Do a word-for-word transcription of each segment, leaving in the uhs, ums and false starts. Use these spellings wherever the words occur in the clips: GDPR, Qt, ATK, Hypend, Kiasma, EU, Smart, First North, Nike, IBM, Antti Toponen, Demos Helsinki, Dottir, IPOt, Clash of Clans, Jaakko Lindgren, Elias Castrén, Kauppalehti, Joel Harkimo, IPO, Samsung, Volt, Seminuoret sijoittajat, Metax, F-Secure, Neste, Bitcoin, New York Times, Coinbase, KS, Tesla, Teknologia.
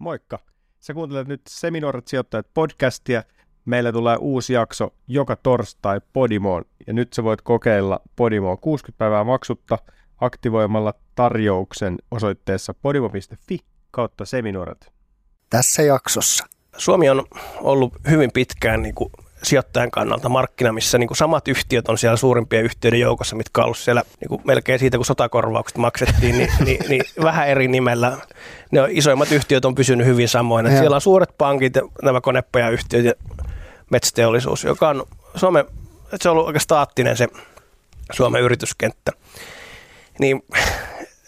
Moikka! Sä kuuntelet nyt Seminuoret sijoittajat podcastia. Meillä tulee uusi jakso joka torstai Podimoon. Ja nyt sä voit kokeilla Podimoa kuusikymmentä päivää maksutta aktivoimalla tarjouksen osoitteessa podimo piste fi kautta seminuoret. Tässä jaksossa. Suomi on ollut hyvin pitkään niin kuin sijoittajan kannalta markkina, missä niin kuin samat yhtiöt on siellä suurimpien yhtiöiden joukossa, mitkä on ollut siellä niin kuin melkein siitä, kun sotakorvaukset maksettiin, niin, niin, niin vähän eri nimellä. Ne isoimmat yhtiöt on pysynyt hyvin samoina. Siellä on suuret pankit, nämä konepajayhtiöt ja metsäteollisuus, joka on Suomen, se on ollut aika staattinen se Suomen yrityskenttä. Niin,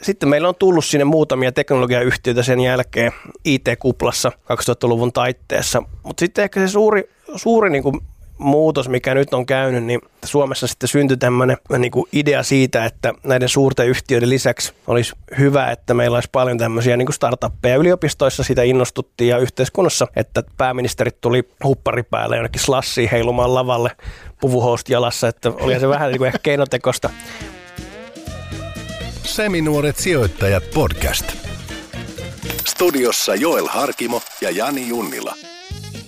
sitten meillä on tullut sinne muutamia teknologiayhtiöitä sen jälkeen I T-kuplassa kaksituhattaluvun taitteessa, mutta sitten ehkä se suuri, suuri niin kuin muutos, mikä nyt on käynyt, niin Suomessa sitten syntyi tämmöinen niin kuin idea siitä, että näiden suurten yhtiöiden lisäksi olisi hyvä, että meillä olisi paljon tämmöisiä niin kuin startuppeja. Yliopistoissa sitä innostuttiin ja yhteiskunnassa, että pääministerit tuli huppari päälle jonnekin slassiin heilumaan lavalle puvuhoust jalassa, että oli se vähän niin kuin ehkä keinotekosta. Seminuoret sijoittajat podcast. Studiossa Joel Harkimo ja Jani Junnila.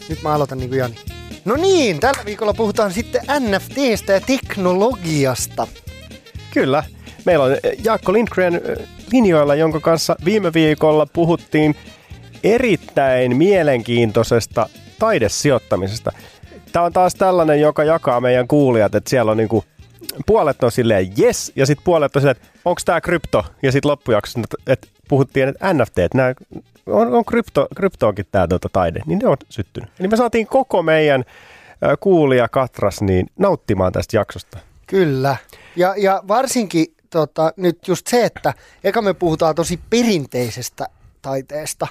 Nyt mä aloitan niin kuin Jani. No niin, tällä viikolla puhutaan sitten N F T:stä ja teknologiasta. Kyllä. Meillä on Jaakko Lindgren linjoilla, jonka kanssa viime viikolla puhuttiin erittäin mielenkiintoisesta taidesijoittamisesta. Tämä on taas tällainen, joka jakaa meidän kuulijat, että siellä on niin kuin puolet on silleen yes, ja sitten puolet on silleen, että onko tämä krypto? Ja sitten loppujaksossa että puhuttiin, että N F T, että nämä, on, on krypto, kryptoonkin tämä tuota, taide, niin ne on syttynyt. Eli me saatiin koko meidän kuulija katras niin nauttimaan tästä jaksosta. Kyllä, ja, ja varsinkin tota, nyt just se, että eka me puhutaan tosi perinteisestä taiteesta,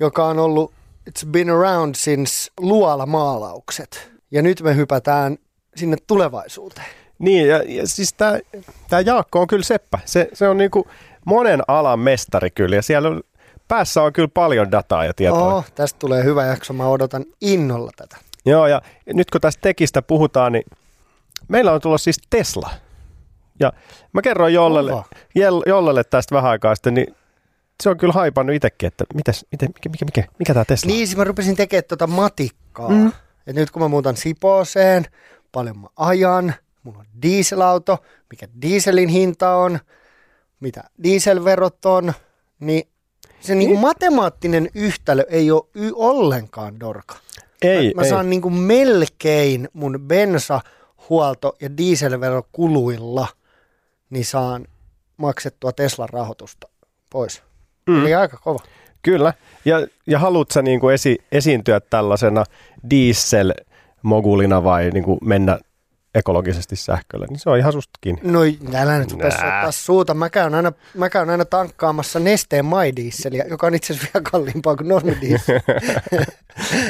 joka on ollut, it's been around since luolamaalaukset, ja nyt me hypätään sinne tulevaisuuteen. Niin, ja, ja siis tämä Jaakko on kyllä seppä. Se, se on niinku monen alan mestari kyllä, ja siellä on, päässä on kyllä paljon dataa ja tietoa. Oh, tästä tulee hyvä jakso, mä odotan innolla tätä. Joo, ja nyt kun tästä tekistä puhutaan, niin meillä on tullut siis Tesla. Ja mä kerron Jollelle, Jollelle tästä vähän aikaa sitten, niin se on kyllä haipannut itsekin, että mitäs, miten, mikä, mikä, mikä, mikä tämä Tesla on? Niin, siis mä rupesin tekemään tuota matikkaa. Mm. Et nyt kun mä muutan Sipooseen, paljon mä ajan. Mulla on dieselauto, mikä dieselin hinta on, mitä dieselverot on, niin se niin. Niinku matemaattinen yhtälö ei ole y- ollenkaan dorka. Ei, mä, mä ei. saan niinku melkein mun bensa, huolto ja dieselverokuluilla, niin saan maksettua Teslan rahoitusta pois. Mm. Eli aika kova. Kyllä, ja, ja haluut sä niinku esi- esiintyä tällaisena dieselmogulina vai niinku mennä ekologisesti sähköllä, niin se on ihan susta kiinni. No älä nyt rupea ottaa suuta. Mä käyn, aina, mä käyn aina tankkaamassa Nesteen MyDieselia, joka on itse asiassa vielä kalliimpaa kuin normidiesel.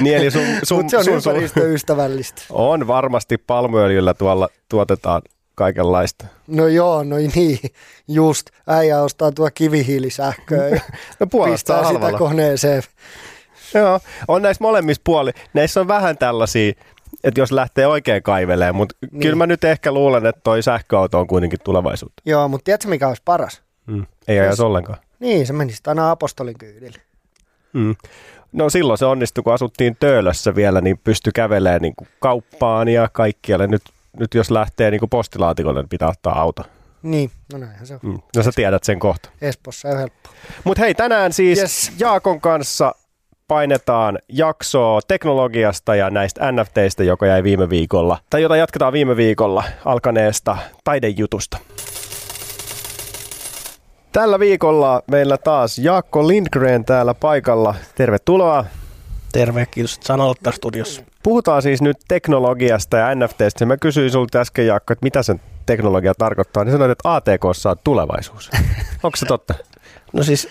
Niin, eli sun, sun, Mut se on sun, ympäristöystävällistä. On varmasti palmuöljyllä tuolla tuotetaan kaikenlaista. No joo, no niin, just. Äijä ostaa tuo kivihiilisähköä ja no pistää halvalla sitä koneeseen. Joo, on näissä molemmissa puoli. Näissä on vähän tällaisia, että jos lähtee oikein kaivelee, mutta niin. Kyllä mä nyt ehkä luulen, että toi sähköauto on kuitenkin tulevaisuutta. Joo, mutta tiedätkö mikä olisi paras? Mm. Ei ajas ollenkaan. Niin, se menisi aina apostolin kyydille. Mm. No silloin se onnistui, kun asuttiin Töölössä vielä, niin pystyi kävelemään niin kuin kauppaan ja kaikkialle. Nyt, nyt jos lähtee niin kuin postilaatikolle, niin pitää ottaa auto. Niin, no näinhän se on. Mm. No sä tiedät sen kohta. Espoossa ei ole helppoa. Mutta hei, tänään siis yes. Jaakon kanssa painetaan jaksoa teknologiasta ja näistä N F T:istä, joka jäi viime viikolla, tai jota jatketaan viime viikolla alkaneesta taidejutusta. Tällä viikolla meillä taas Jaakko Lindgren täällä paikalla. Tervetuloa. Terve, kiitos, että saan olla tässä studiossa. Puhutaan siis nyt teknologiasta ja N F T:stä. Mä kysyin sulta äsken, Jaakko, että mitä sen teknologia tarkoittaa, niin sanoit, että A T K:ssa on tulevaisuus. Onko se totta? No siis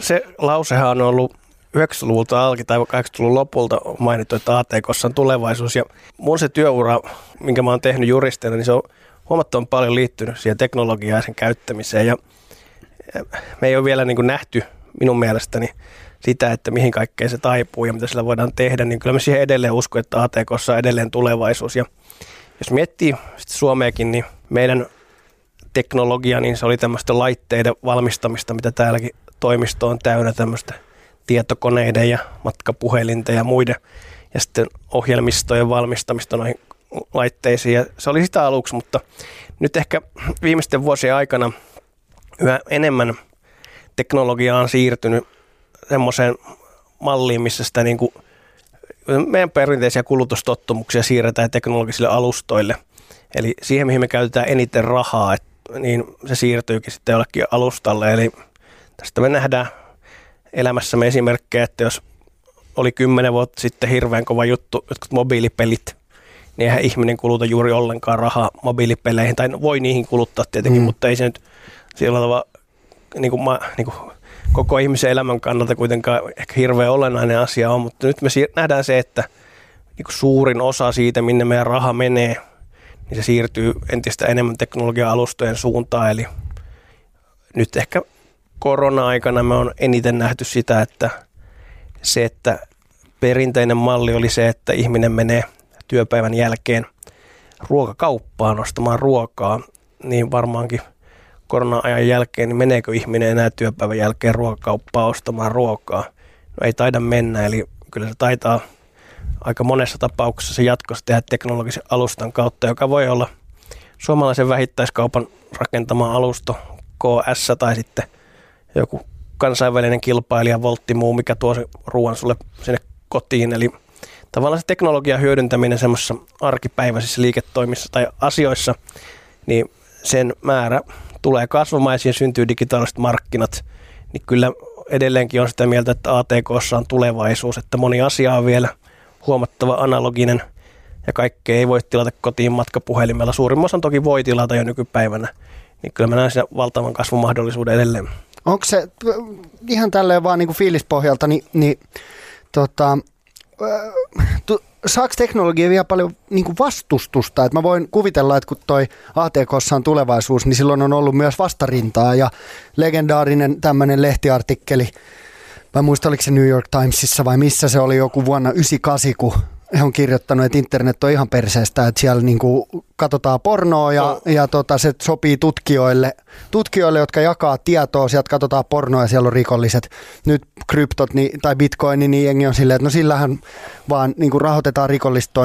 se lausehan on ollut yhdeksänkymmentäluvulta alki tai kahdeksankymmentäluvun lopulta mainittu, että A T K:ssa on tulevaisuus. Ja mun se työura, minkä mä oon tehnyt juristina, niin se on huomattavan paljon liittynyt siihen teknologiaan ja sen käyttämiseen. Ja me ei ole vielä niin kuin nähty minun mielestäni sitä, että mihin kaikkeen se taipuu ja mitä sillä voidaan tehdä. Niin kyllä mä siihen edelleen uskon, että A T K:ssa on edelleen tulevaisuus. Ja jos miettii Suomeakin, niin meidän teknologia, niin se oli tämmöistä laitteiden valmistamista, mitä täälläkin toimisto on täynnä tämmöistä tietokoneiden ja matkapuhelinten ja muiden ja sitten ohjelmistojen valmistamista noihin laitteisiin. Ja se oli sitä aluksi, mutta nyt ehkä viimeisten vuosien aikana yhä enemmän teknologiaa on siirtynyt semmoiseen malliin, missä sitä niin kuin meidän perinteisiä kulutustottumuksia siirretään teknologisille alustoille. Eli siihen, mihin me käytetään eniten rahaa, et, niin se siirtyykin sitten jollekin alustalle. Eli tästä me nähdään elämässämme esimerkkejä, että jos oli kymmenen vuotta sitten hirveän kova juttu, jotkut mobiilipelit, niin eihän ihminen kuluta juuri ollenkaan rahaa mobiilipeleihin. Tai voi niihin kuluttaa tietenkin, mm. mutta ei se nyt sillä tavalla niin kuin ma, niin kuin koko ihmisen elämän kannalta kuitenkaan ehkä hirveän olennainen asia on. Mutta nyt me nähdään se, että niin kuin suurin osa siitä, minne meidän raha menee, niin se siirtyy entistä enemmän teknologia-alustojen suuntaan. Eli nyt ehkä korona-aikana me on eniten nähty sitä, että se, että perinteinen malli oli se, että ihminen menee työpäivän jälkeen ruokakauppaan ostamaan ruokaa, niin varmaankin korona-ajan jälkeen, niin meneekö ihminen enää työpäivän jälkeen ruokakauppaan ostamaan ruokaa? No ei taida mennä, eli kyllä se taitaa aika monessa tapauksessa se jatkossa tehdä teknologisen alustan kautta, joka voi olla suomalaisen vähittäiskaupan rakentama alusto K S tai sitten joku kansainvälinen kilpailija Voltti muu, mikä tuo se ruoan sulle sinne kotiin. Eli tavallaan se teknologian hyödyntäminen semmoisessa arkipäiväisissä liiketoimissa tai asioissa, niin sen määrä tulee kasvamaan ja siinä syntyy digitaaliset markkinat, niin kyllä edelleenkin on sitä mieltä, että A T K:ssa on tulevaisuus, että moni asia on vielä huomattava analoginen ja kaikkea ei voi tilata kotiin matkapuhelimella. Suurin osan toki voi tilata jo nykypäivänä, niin kyllä mä näen siinä valtavan kasvumahdollisuuden edelleen. Onko se ihan tälleen vaan niinku fiilispohjalta, niin, niin tota, saako teknologia vielä paljon niinku vastustusta? Et mä voin kuvitella, että kun toi A T K:ssa on tulevaisuus, niin silloin on ollut myös vastarintaa ja legendaarinen tämmöinen lehtiartikkeli. Mä muistan, oliko se New York Timesissa vai missä se oli joku vuonna yhdeksänkymmentäkahdeksan, kun he on kirjoittanut, että internet on ihan perseestä, että siellä niinku katsotaan pornoa ja, no. ja tota, se sopii tutkijoille, tutkijoille, jotka jakaa tietoa, sieltä katsotaan pornoa ja siellä on rikolliset. Nyt kryptot niin, tai bitcoin, niin jengi on silleen, että no sillähän vaan niinku rahoitetaan rikollista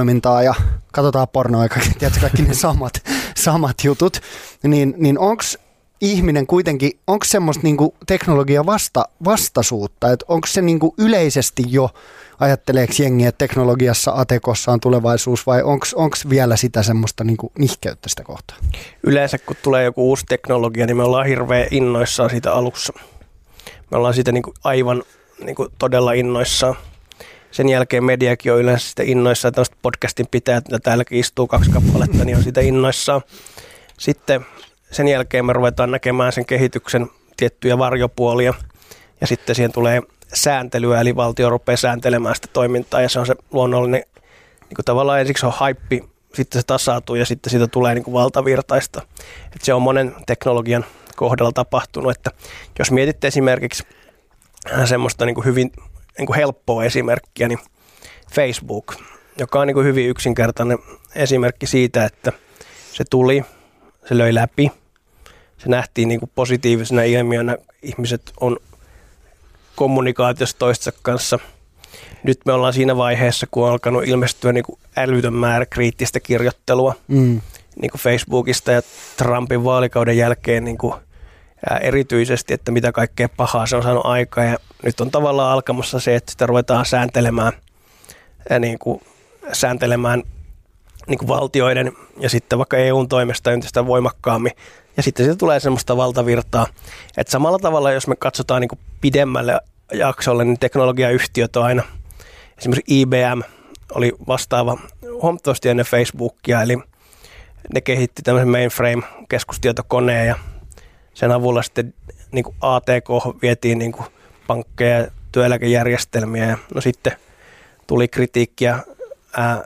ja katsotaan pornoa ja kaikki, tiedätkö, kaikki ne samat, samat jutut, niin, niin onko ihminen kuitenkin, onko semmoista niinku teknologia vasta, vastaisuutta, että onko se niinku yleisesti jo, ajatteleeko jengiä, että teknologiassa A T K:ssa on tulevaisuus vai onko vielä sitä semmoista niinku nihkeyttä sitä kohtaa? Yleensä kun tulee joku uusi teknologia, niin me ollaan hirveän innoissaan siitä alussa. Me ollaan siitä niinku aivan niinku todella innoissaan. Sen jälkeen mediakin on yleensä sitä innoissaan, tämmöiset podcastin pitäjät, mitä täälläkin istuu kaksi kappaletta, niin on siitä innoissaan. Sitten sen jälkeen me ruvetaan näkemään sen kehityksen tiettyjä varjopuolia ja sitten siihen tulee sääntelyä, eli valtio rupeaa sääntelemään sitä toimintaa ja se on se luonnollinen, niin kuin tavallaan ensiksi on haippi, sitten se tasautuu ja sitten siitä tulee niin kuin valtavirtaista. Että se on monen teknologian kohdalla tapahtunut, että jos mietitte esimerkiksi semmoista niin kuin hyvin niin kuin helppoa esimerkkiä, niin Facebook, joka on niin kuin hyvin yksinkertainen esimerkki siitä, että se tuli, se löi läpi, se nähtiin niin kuin positiivisena ilmiönä, ihmiset on kommunikaatiossa toistensa kanssa. Nyt me ollaan siinä vaiheessa, kun on alkanut ilmestyä niin kuin älytön määrä kriittistä kirjoittelua mm. niin kuin Facebookista ja Trumpin vaalikauden jälkeen niin kuin, ää, erityisesti, että mitä kaikkea pahaa se on saanut aikaa. Ja nyt on tavallaan alkamassa se, että sitä ruvetaan sääntelemään, ää, niin kuin, sääntelemään niin kuin valtioiden ja sitten vaikka E U:n toimesta entistä voimakkaammin. Ja sitten siitä tulee semmoista valtavirtaa. Että samalla tavalla, jos me katsotaan niin kuin pidemmälle jaksolle, niin teknologiayhtiöt on aina. Esimerkiksi I B M oli vastaava huomattavasti ennen Facebookia, eli ne kehitti tämmöisen mainframe-keskustietokoneen ja sen avulla sitten niin kuin A T K vietiin niin kuin pankkeja ja työeläkejärjestelmiä. Ja no sitten tuli kritiikkiä ää,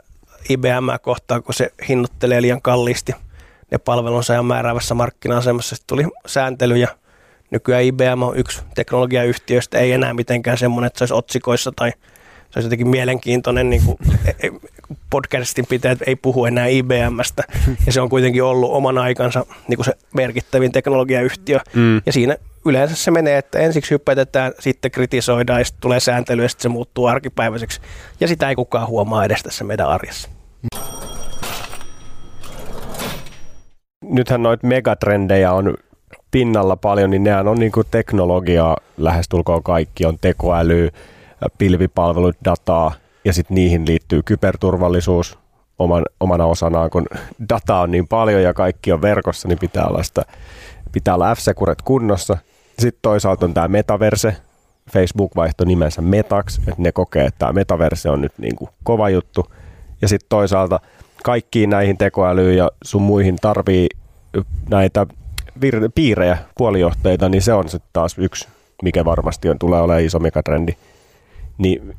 I B M:ää kohtaan, kun se hinnoittelee liian kalliisti ne palvelunsa ja määräävässä markkina-asemassa. Sitten tuli sääntely ja nykyään I B M on yksi teknologiayhtiöistä, ei enää mitenkään semmoinen, että se olisi otsikoissa tai se olisi jotenkin mielenkiintoinen niin kuin podcastin pitäjät ei puhu enää I B M:stä, ja se on kuitenkin ollut oman aikansa niin kuin se merkittävin teknologiayhtiö, mm. ja siinä yleensä se menee, että ensiksi hypätetään, sitten kritisoidaan, ja sitten tulee sääntely, ja sitten se muuttuu arkipäiväiseksi, ja sitä ei kukaan huomaa edes tässä meidän arjessa. Nythän noita megatrendejä on pinnalla paljon, niin nehän on niin kuin teknologiaa, lähestulkoon kaikki on tekoäly, pilvipalvelut, dataa, ja sitten niihin liittyy kyberturvallisuus oman, omana osanaan, kun dataa on niin paljon ja kaikki on verkossa, niin pitää olla, sitä, pitää olla F-Securet kunnossa. Sitten toisaalta on tämä metaverse, Facebook vaihtoi nimensä Metax, että ne kokee, että tämä metaverse on nyt niin kuin kova juttu. Ja sitten toisaalta kaikkiin näihin tekoälyyn ja sun muihin tarvii näitä vir- piirejä, puolijohteita, niin se on sitten taas yksi, mikä varmasti on, tulee olemaan iso megatrendi. Niin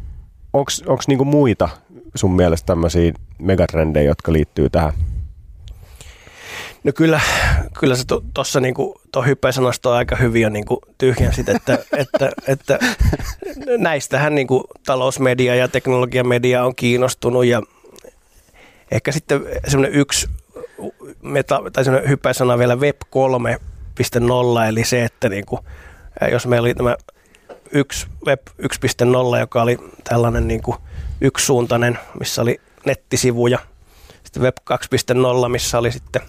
onko niinku muita sun mielestä tämmöisiä megatrendejä, jotka liittyy tähän? No kyllä, kyllä se tuossa to, niinku, tuo hyppäisanasto on aika hyvin jo niinku tyhjensit, että, että, että näistähän niinku talousmedia ja teknologiamedia on kiinnostunut ja ehkä sitten semmoinen yksi meta, tai semmoinen hyppäisana vielä web kolme piste nolla, eli se, että niinku, jos meillä oli tämä yksi web yksi piste nolla, joka oli tällainen niin kuin yksisuuntainen, missä oli nettisivuja. Sitten web kaksi piste nolla, missä oli sitten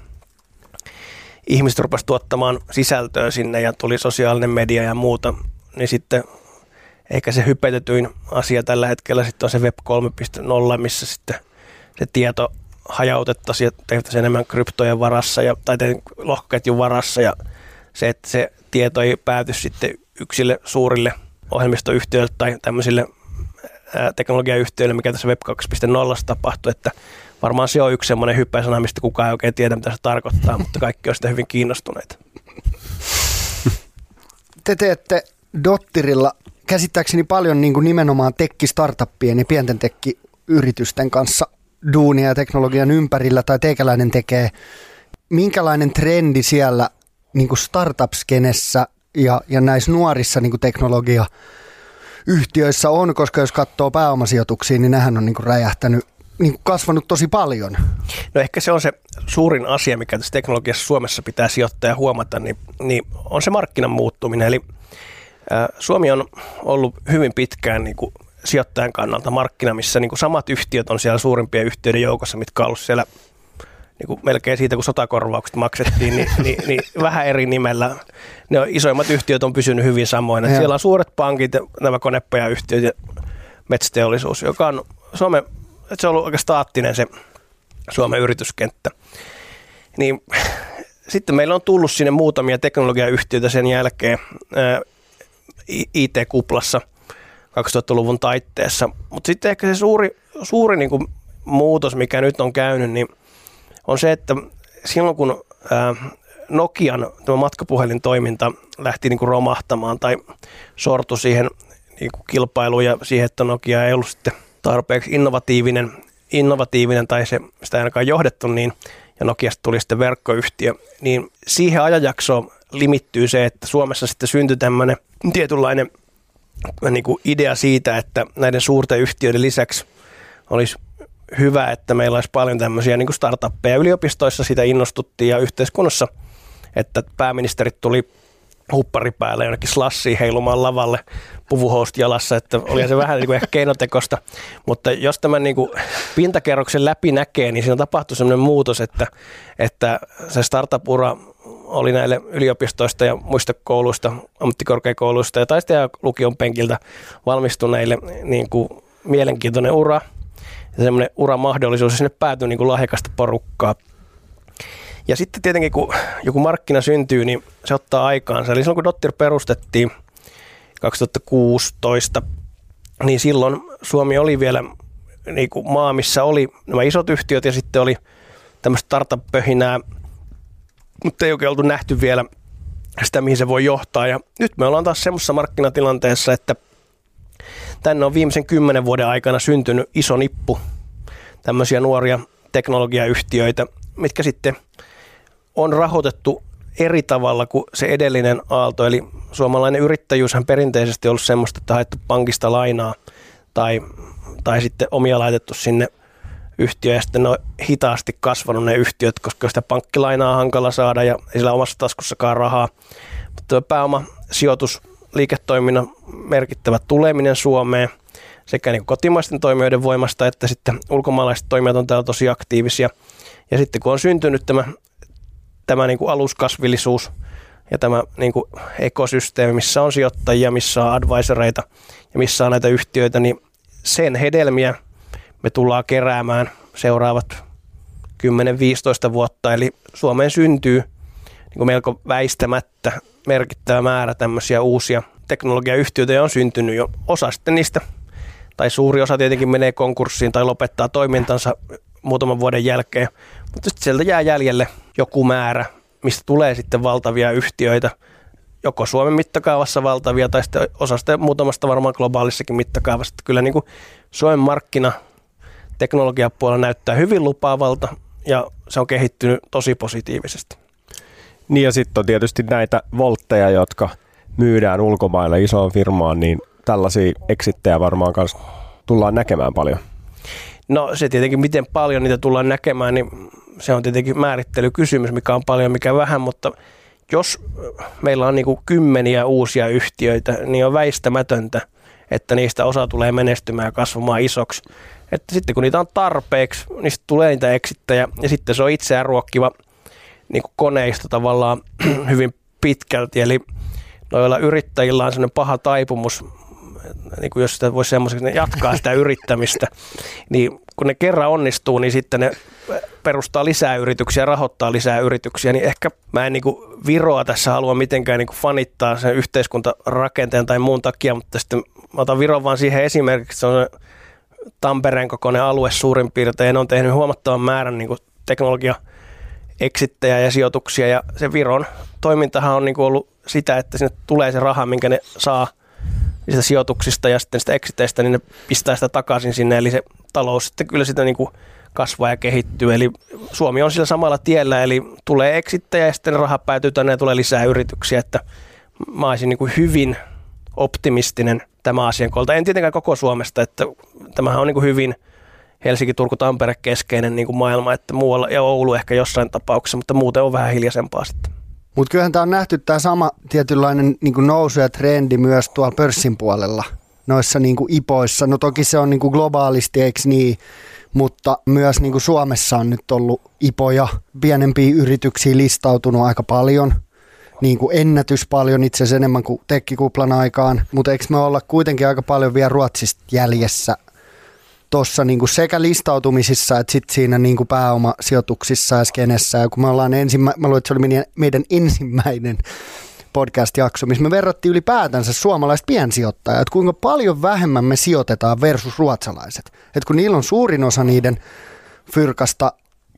ihmiset rupesivat tuottamaan sisältöä sinne ja tuli sosiaalinen media ja muuta. Niin sitten ehkä se hypetetyin asia tällä hetkellä sitten on se web kolme piste nolla, missä sitten se tieto hajautettaisiin ja tehtäisiin enemmän kryptojen varassa ja, tai lohkoketjun varassa ja se, että se tieto ei pääty sitten yksille suurille ohjelmistoyhtiöille tai tämmöisille ää, teknologiayhtiöille, mikä tässä web kaksi piste nolla tapahtui, että varmaan se on yksi semmoinen hyppäsana, mistä kukaan ei oikein tiedä, mitä se tarkoittaa, mutta kaikki on sitä hyvin kiinnostuneita. Te teette Dottirilla käsittääkseni paljon niin kuin nimenomaan tekki-startuppien ja pienten tekki-yritysten kanssa duunia ja teknologian ympärillä, tai teikäläinen tekee. Minkälainen trendi siellä niin kuin startup-skenessä Ja, ja näissä nuorissa niin kuin teknologiayhtiöissä on, koska jos katsoo pääomasijoituksia, niin nehän on niin kuin räjähtänyt, niin kuin kasvanut tosi paljon. No ehkä se on se suurin asia, mikä tässä teknologiassa Suomessa pitää sijoittaa ja huomata, niin, niin on se markkinan muuttuminen. Eli ä, Suomi on ollut hyvin pitkään niin kuin sijoittajan kannalta markkina, missä niin kuin samat yhtiöt on siellä suurimpien yhtiöiden joukossa, mitkä on ollut siellä niin melkein siitä, kun sotakorvaukset maksettiin, niin, niin, niin vähän eri nimellä. Ne isoimmat yhtiöt on pysynyt hyvin samoina. Ja siellä on suuret pankit, nämä konepajayhtiöt ja metsäteollisuus, joka on Suomen, se on ollut aika staattinen se Suomen yrityskenttä. Niin, sitten meillä on tullut sinne muutamia teknologiayhtiöitä sen jälkeen ää, I T-kuplassa kaksituhattaluvun taitteessa. Mutta sitten ehkä se suuri, suuri niin kuin muutos, mikä nyt on käynyt, niin on se, että silloin kun Nokian tämä matkapuhelintoiminta lähti niin kuin romahtamaan tai sortui siihen niin kuin kilpailuun ja siihen, että Nokia ei ollut sitten tarpeeksi innovatiivinen, innovatiivinen tai se, sitä ei ainakaan johdettu, niin, ja Nokiasta tuli sitten verkkoyhtiö, niin siihen ajanjaksoon limittyy se, että Suomessa sitten syntyi tämmöinen tietynlainen niin kuin idea siitä, että näiden suurten yhtiöiden lisäksi olisi hyvä, että meillä olisi paljon tämmöisiä niin kuin startuppeja. Yliopistoissa sitä innostuttiin ja yhteiskunnassa, että pääministerit tuli huppari päälle jonnekin slassiin heilumaan lavalle puvuhoust jalassa, että oli se vähän niin kuin ehkä keinotekosta. Mutta jos tämän niin kuin pintakerroksen läpi näkee, niin siinä tapahtui semmoinen muutos, että, että se startup-ura oli näille yliopistoista ja muista kouluista, ammattikorkeakouluista ja taistelijalukion penkiltä valmistuneille niin kuin mielenkiintoinen ura. Ja semmoinen uramahdollisuus, ja sinne päätyy niin kuin lahjakasta porukkaa. Ja sitten tietenkin, kun joku markkina syntyy, niin se ottaa aikaansa. Eli silloin, kun Dottir perustettiin kaksituhattakuusitoista, niin silloin Suomi oli vielä niin kuin maa, missä oli nämä isot yhtiöt, ja sitten oli tämmöistä startup-pöhinää, mutta ei oikein oltu nähty vielä sitä, mihin se voi johtaa. Ja nyt me ollaan taas semmoisessa markkinatilanteessa, että tänne on viimeisen kymmenen vuoden aikana syntynyt iso nippu tämmöisiä nuoria teknologiayhtiöitä, mitkä sitten on rahoitettu eri tavalla kuin se edellinen aalto. Eli suomalainen yrittäjyyshän perinteisesti on ollut semmoista, että haettu pankista lainaa tai, tai sitten omia laitettu sinne yhtiö ja sitten ne on hitaasti kasvanut ne yhtiöt, koska sitä pankkilainaa hankala saada ja ei sillä omassa taskussakaan rahaa. Mutta pääomasijoitus, liiketoiminnan merkittävä tuleminen Suomeen sekä niin kotimaisten toimijoiden voimasta että sitten ulkomaalaiset toimijat on täällä tosi aktiivisia. Ja sitten kun on syntynyt tämä, tämä niin kuin aluskasvillisuus ja tämä niin kuin ekosysteemi, missä on sijoittajia, missä on advisoreita ja missä on näitä yhtiöitä, niin sen hedelmiä me tullaan keräämään seuraavat kymmenen viisitoista vuotta. Eli Suomeen syntyy niin kuin melko väistämättä merkittävä määrä tämmöisiä uusia teknologiayhtiöitä, ja on syntynyt jo osa sitten niistä, tai suuri osa tietenkin menee konkurssiin tai lopettaa toimintansa muutaman vuoden jälkeen, mutta sitten sieltä jää jäljelle joku määrä, mistä tulee sitten valtavia yhtiöitä, joko Suomen mittakaavassa valtavia tai sitten osasta muutamasta varmaan globaalissakin mittakaavassa. Kyllä niin kuin Suomen markkina teknologiapuolella näyttää hyvin lupaavalta ja se on kehittynyt tosi positiivisesti. Niin ja sitten on tietysti näitä voltteja, jotka myydään ulkomailla isoon firmaan, niin tällaisia eksittejä varmaan kanssa tullaan näkemään paljon. No se tietenkin, miten paljon niitä tullaan näkemään, niin se on tietenkin määrittelykysymys, mikä on paljon, mikä vähän, mutta jos meillä on niin kuin kymmeniä uusia yhtiöitä, niin on väistämätöntä, että niistä osa tulee menestymään ja kasvamaan isoksi. Että sitten kun niitä on tarpeeksi, niin sitten tulee niitä eksittäjä ja sitten se on itseään ruokkiva niin kuin koneisto tavallaan hyvin pitkälti. Eli noilla yrittäjillä on sellainen paha taipumus, niin kuin jos sitä voisi semmoiseksi, ne jatkaa sitä yrittämistä, niin kun ne kerran onnistuu, niin sitten ne perustaa lisää yrityksiä, rahoittaa lisää yrityksiä, niin ehkä mä en niin kuin Viroa tässä halua mitenkään niin kuin fanittaa sen yhteiskuntarakenteen tai muun takia, mutta sitten mä otan Viron vaan siihen esimerkiksi, se on se Tampereen kokoinen alue suurin piirtein, ne on tehnyt huomattavan määrän niin kuin teknologia-eksittejä ja sijoituksia, ja se Viron toimintahan on niin kuin ollut sitä, että sinne tulee se raha, minkä ne saa niistä sijoituksista ja sitten sitä exiteistä, niin ne pistää sitä takaisin sinne, eli se talous sitten kyllä sitä niin kuin kasvaa ja kehittyy, eli Suomi on sillä samalla tiellä, eli tulee exittejä ja sitten raha päätyy tänne ja tulee lisää yrityksiä, että mä olisin niin kuin hyvin optimistinen tämän asian kohdalta. En tietenkään koko Suomesta, että tämähän on niin kuin hyvin Helsinki, Turku, Tampere keskeinen niin kuin maailma, että muualla ja Oulu ehkä jossain tapauksessa, mutta muuten on vähän hiljaisempaa sitten. Mutta kyllähän tämä on nähty tämä sama tietynlainen niinku nousu ja trendi myös tuolla pörssin puolella, noissa niinku ipoissa. No toki se on niinku globaalisti, eikö niin, mutta myös niinku Suomessa on nyt ollut ipoja, pienempiä yrityksiä listautunut aika paljon, niinku ennätys paljon, itse asiassa enemmän kuin tekkikuplan aikaan, mutta eikö me olla kuitenkin aika paljon vielä Ruotsista jäljessä tuossa niinku sekä listautumisissa että sitten siinä niinku pääomasijoituksissa ja skenessä. Ja kun me ollaan ensimmä, mä luulen, että se oli meidän ensimmäinen podcast-jakso, missä me verrattiin ylipäätänsä suomalaiset piensijoittajat, että kuinka paljon vähemmän me sijoitetaan versus ruotsalaiset. Että kun niillä on suurin osa niiden fyrkasta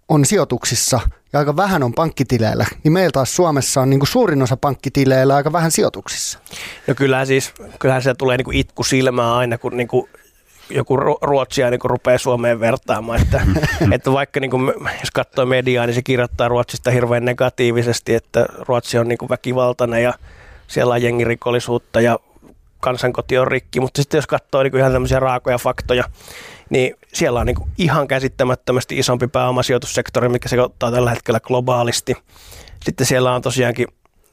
on sijoituksissa ja aika vähän on pankkitileillä, niin meillä taas Suomessa on niinku suurin osa pankkitileillä aika vähän sijoituksissa. No kyllähän siis, kyllähän se tulee niinku itku silmään aina, kun niinku joku Ruotsia niin rupeaa Suomeen vertaamaan, että, että vaikka niin kuin, jos katsoo mediaa, niin se kirjoittaa Ruotsista hirveän negatiivisesti, että Ruotsi on niin kuin väkivaltainen ja siellä on jengirikollisuutta ja kansankoti on rikki, mutta sitten jos katsoo niin ihan tämmöisiä raakoja faktoja, niin siellä on niin kuin ihan käsittämättömästi isompi pääomasijoitussektori, mikä se ottaa tällä hetkellä globaalisti. Sitten siellä on tosiaankin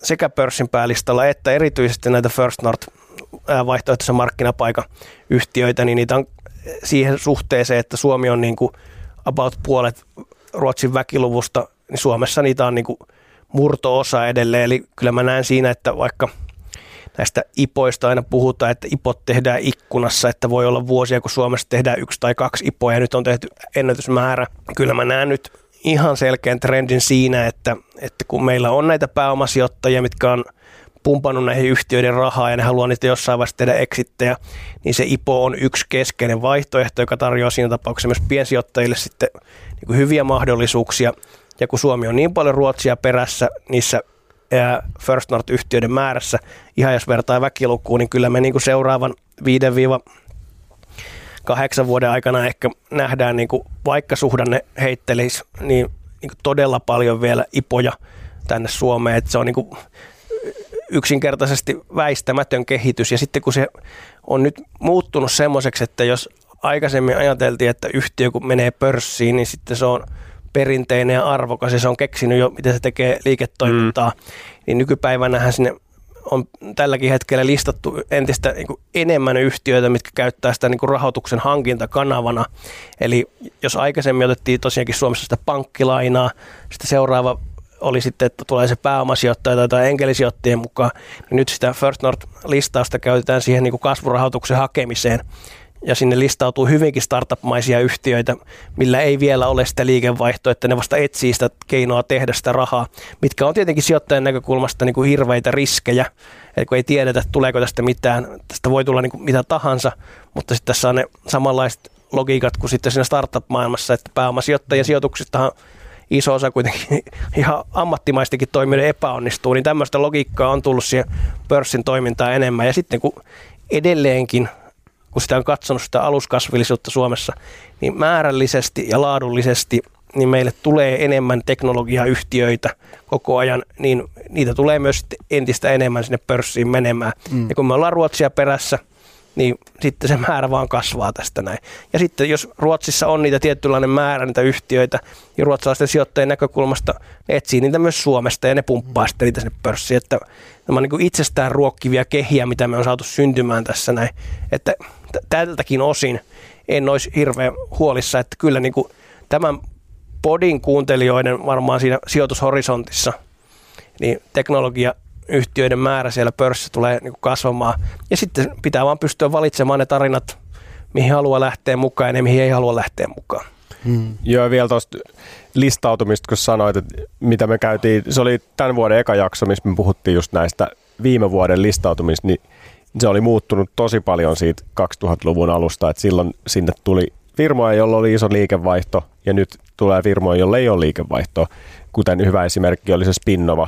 sekä pörssin päälistalla että erityisesti näitä First North vaihtoehtoisen markkinapaikan yhtiöitä, niin niitä on siihen suhteeseen, että Suomi on niin kuin about puolet Ruotsin väkiluvusta, niin Suomessa niitä on niin kuin murto-osa edelleen. Eli kyllä mä näen siinä, että vaikka näistä ipoista aina puhutaan, että ipot tehdään ikkunassa, että voi olla vuosia, kun Suomessa tehdään yksi tai kaksi ipoa ja nyt on tehty ennätysmäärä. Kyllä mä näen nyt ihan selkeän trendin siinä, että, että kun meillä on näitä pääomasijoittajia, mitkä on pumpannut näihin yhtiöiden rahaa ja ne haluaa niitä jossain vaiheessa tehdä eksittejä, niin se I P O on yksi keskeinen vaihtoehto, joka tarjoaa siinä tapauksessa myös piensijoittajille sitten niin kuin hyviä mahdollisuuksia. Ja kun Suomi on niin paljon Ruotsia perässä niissä First North-yhtiöiden määrässä, ihan jos vertaa väkilukuun, niin kyllä me niin kuin seuraavan viiden kahdeksan vuoden aikana ehkä nähdään, niin kuin, vaikka suhdanne heittelisi, niin, niin kuin todella paljon vielä I P Oja tänne Suomeen. Että se on niin kuin yksinkertaisesti väistämätön kehitys, ja sitten kun se on nyt muuttunut semmoiseksi, että jos aikaisemmin ajateltiin, että yhtiö kun menee pörssiin, niin sitten se on perinteinen ja arvokas ja se on keksinyt jo, miten se tekee liiketoimintaa. Mm. Niin nykypäivänähän sinne on tälläkin hetkellä listattu entistä niin kuin enemmän yhtiöitä, mitkä käyttää sitä niin kuin rahoituksen hankintakanavana. Eli jos aikaisemmin otettiin tosiaankin Suomessa sitä pankkilainaa, sitten seuraava oli sitten, että tulee se pääomasijoittaja tai enkelisijoittajien mukaan, niin nyt sitä First North-listausta käytetään siihen niin kuin kasvurahoituksen hakemiseen. Ja sinne listautuu hyvinkin startup-maisia yhtiöitä, millä ei vielä ole sitä liikevaihtoa, että ne vasta etsii sitä keinoa tehdä sitä rahaa, mitkä on tietenkin sijoittajan näkökulmasta niin kuin hirveitä riskejä, eli kun ei tiedetä, tuleeko tästä mitään, tästä voi tulla niin kuin mitä tahansa, mutta sitten tässä on ne samanlaiset logiikat kuin sitten siinä startup-maailmassa, että pääomasijoittajien sijoituksistahan iso osa kuitenkin ihan ammattimaistenkin toimijoiden epäonnistuu, niin tämmöistä logiikkaa on tullut siihen pörssin toimintaan enemmän, ja sitten kun edelleenkin kun sitä on katsonut sitä aluskasvillisuutta Suomessa, niin määrällisesti ja laadullisesti niin meille tulee enemmän teknologiayhtiöitä koko ajan, niin niitä tulee myös entistä enemmän sinne pörssiin menemään. Mm. Ja kun me ollaan Ruotsia perässä, niin sitten se määrä vaan kasvaa tästä näin. Ja sitten jos Ruotsissa on niitä tietynlainen määrä niitä yhtiöitä, niin ruotsalaisten sijoittajien näkökulmasta ne etsii niitä myös Suomesta ja ne pumppaa sitten niitä sinne pörssiin. Että nämä on niin kuin itsestään ruokkivia kehiä, mitä me on saatu syntymään tässä näin. Että tältäkin osin en olisi hirveän huolissa, että kyllä niin kuin tämän podin kuuntelijoiden varmaan siinä sijoitushorisontissa niin teknologia yhtiöiden määrä siellä pörssissä tulee niin kuin kasvamaan. Ja sitten pitää vaan pystyä valitsemaan ne tarinat, mihin haluaa lähteä mukaan ja mihin ei halua lähteä mukaan. Hmm. Joo, vielä tuosta listautumista, kun sanoit, että mitä me käytiin, se oli tämän vuoden eka jakso, missä me puhuttiin just näistä viime vuoden listautumista, niin se oli muuttunut tosi paljon siitä kaksituhattaluvun alusta, että silloin sinne tuli firmoja, jolla oli iso liikevaihto, ja nyt tulee firmoja, jolla ei ole liikevaihtoa, kuten hyvä esimerkki oli se Spinnova,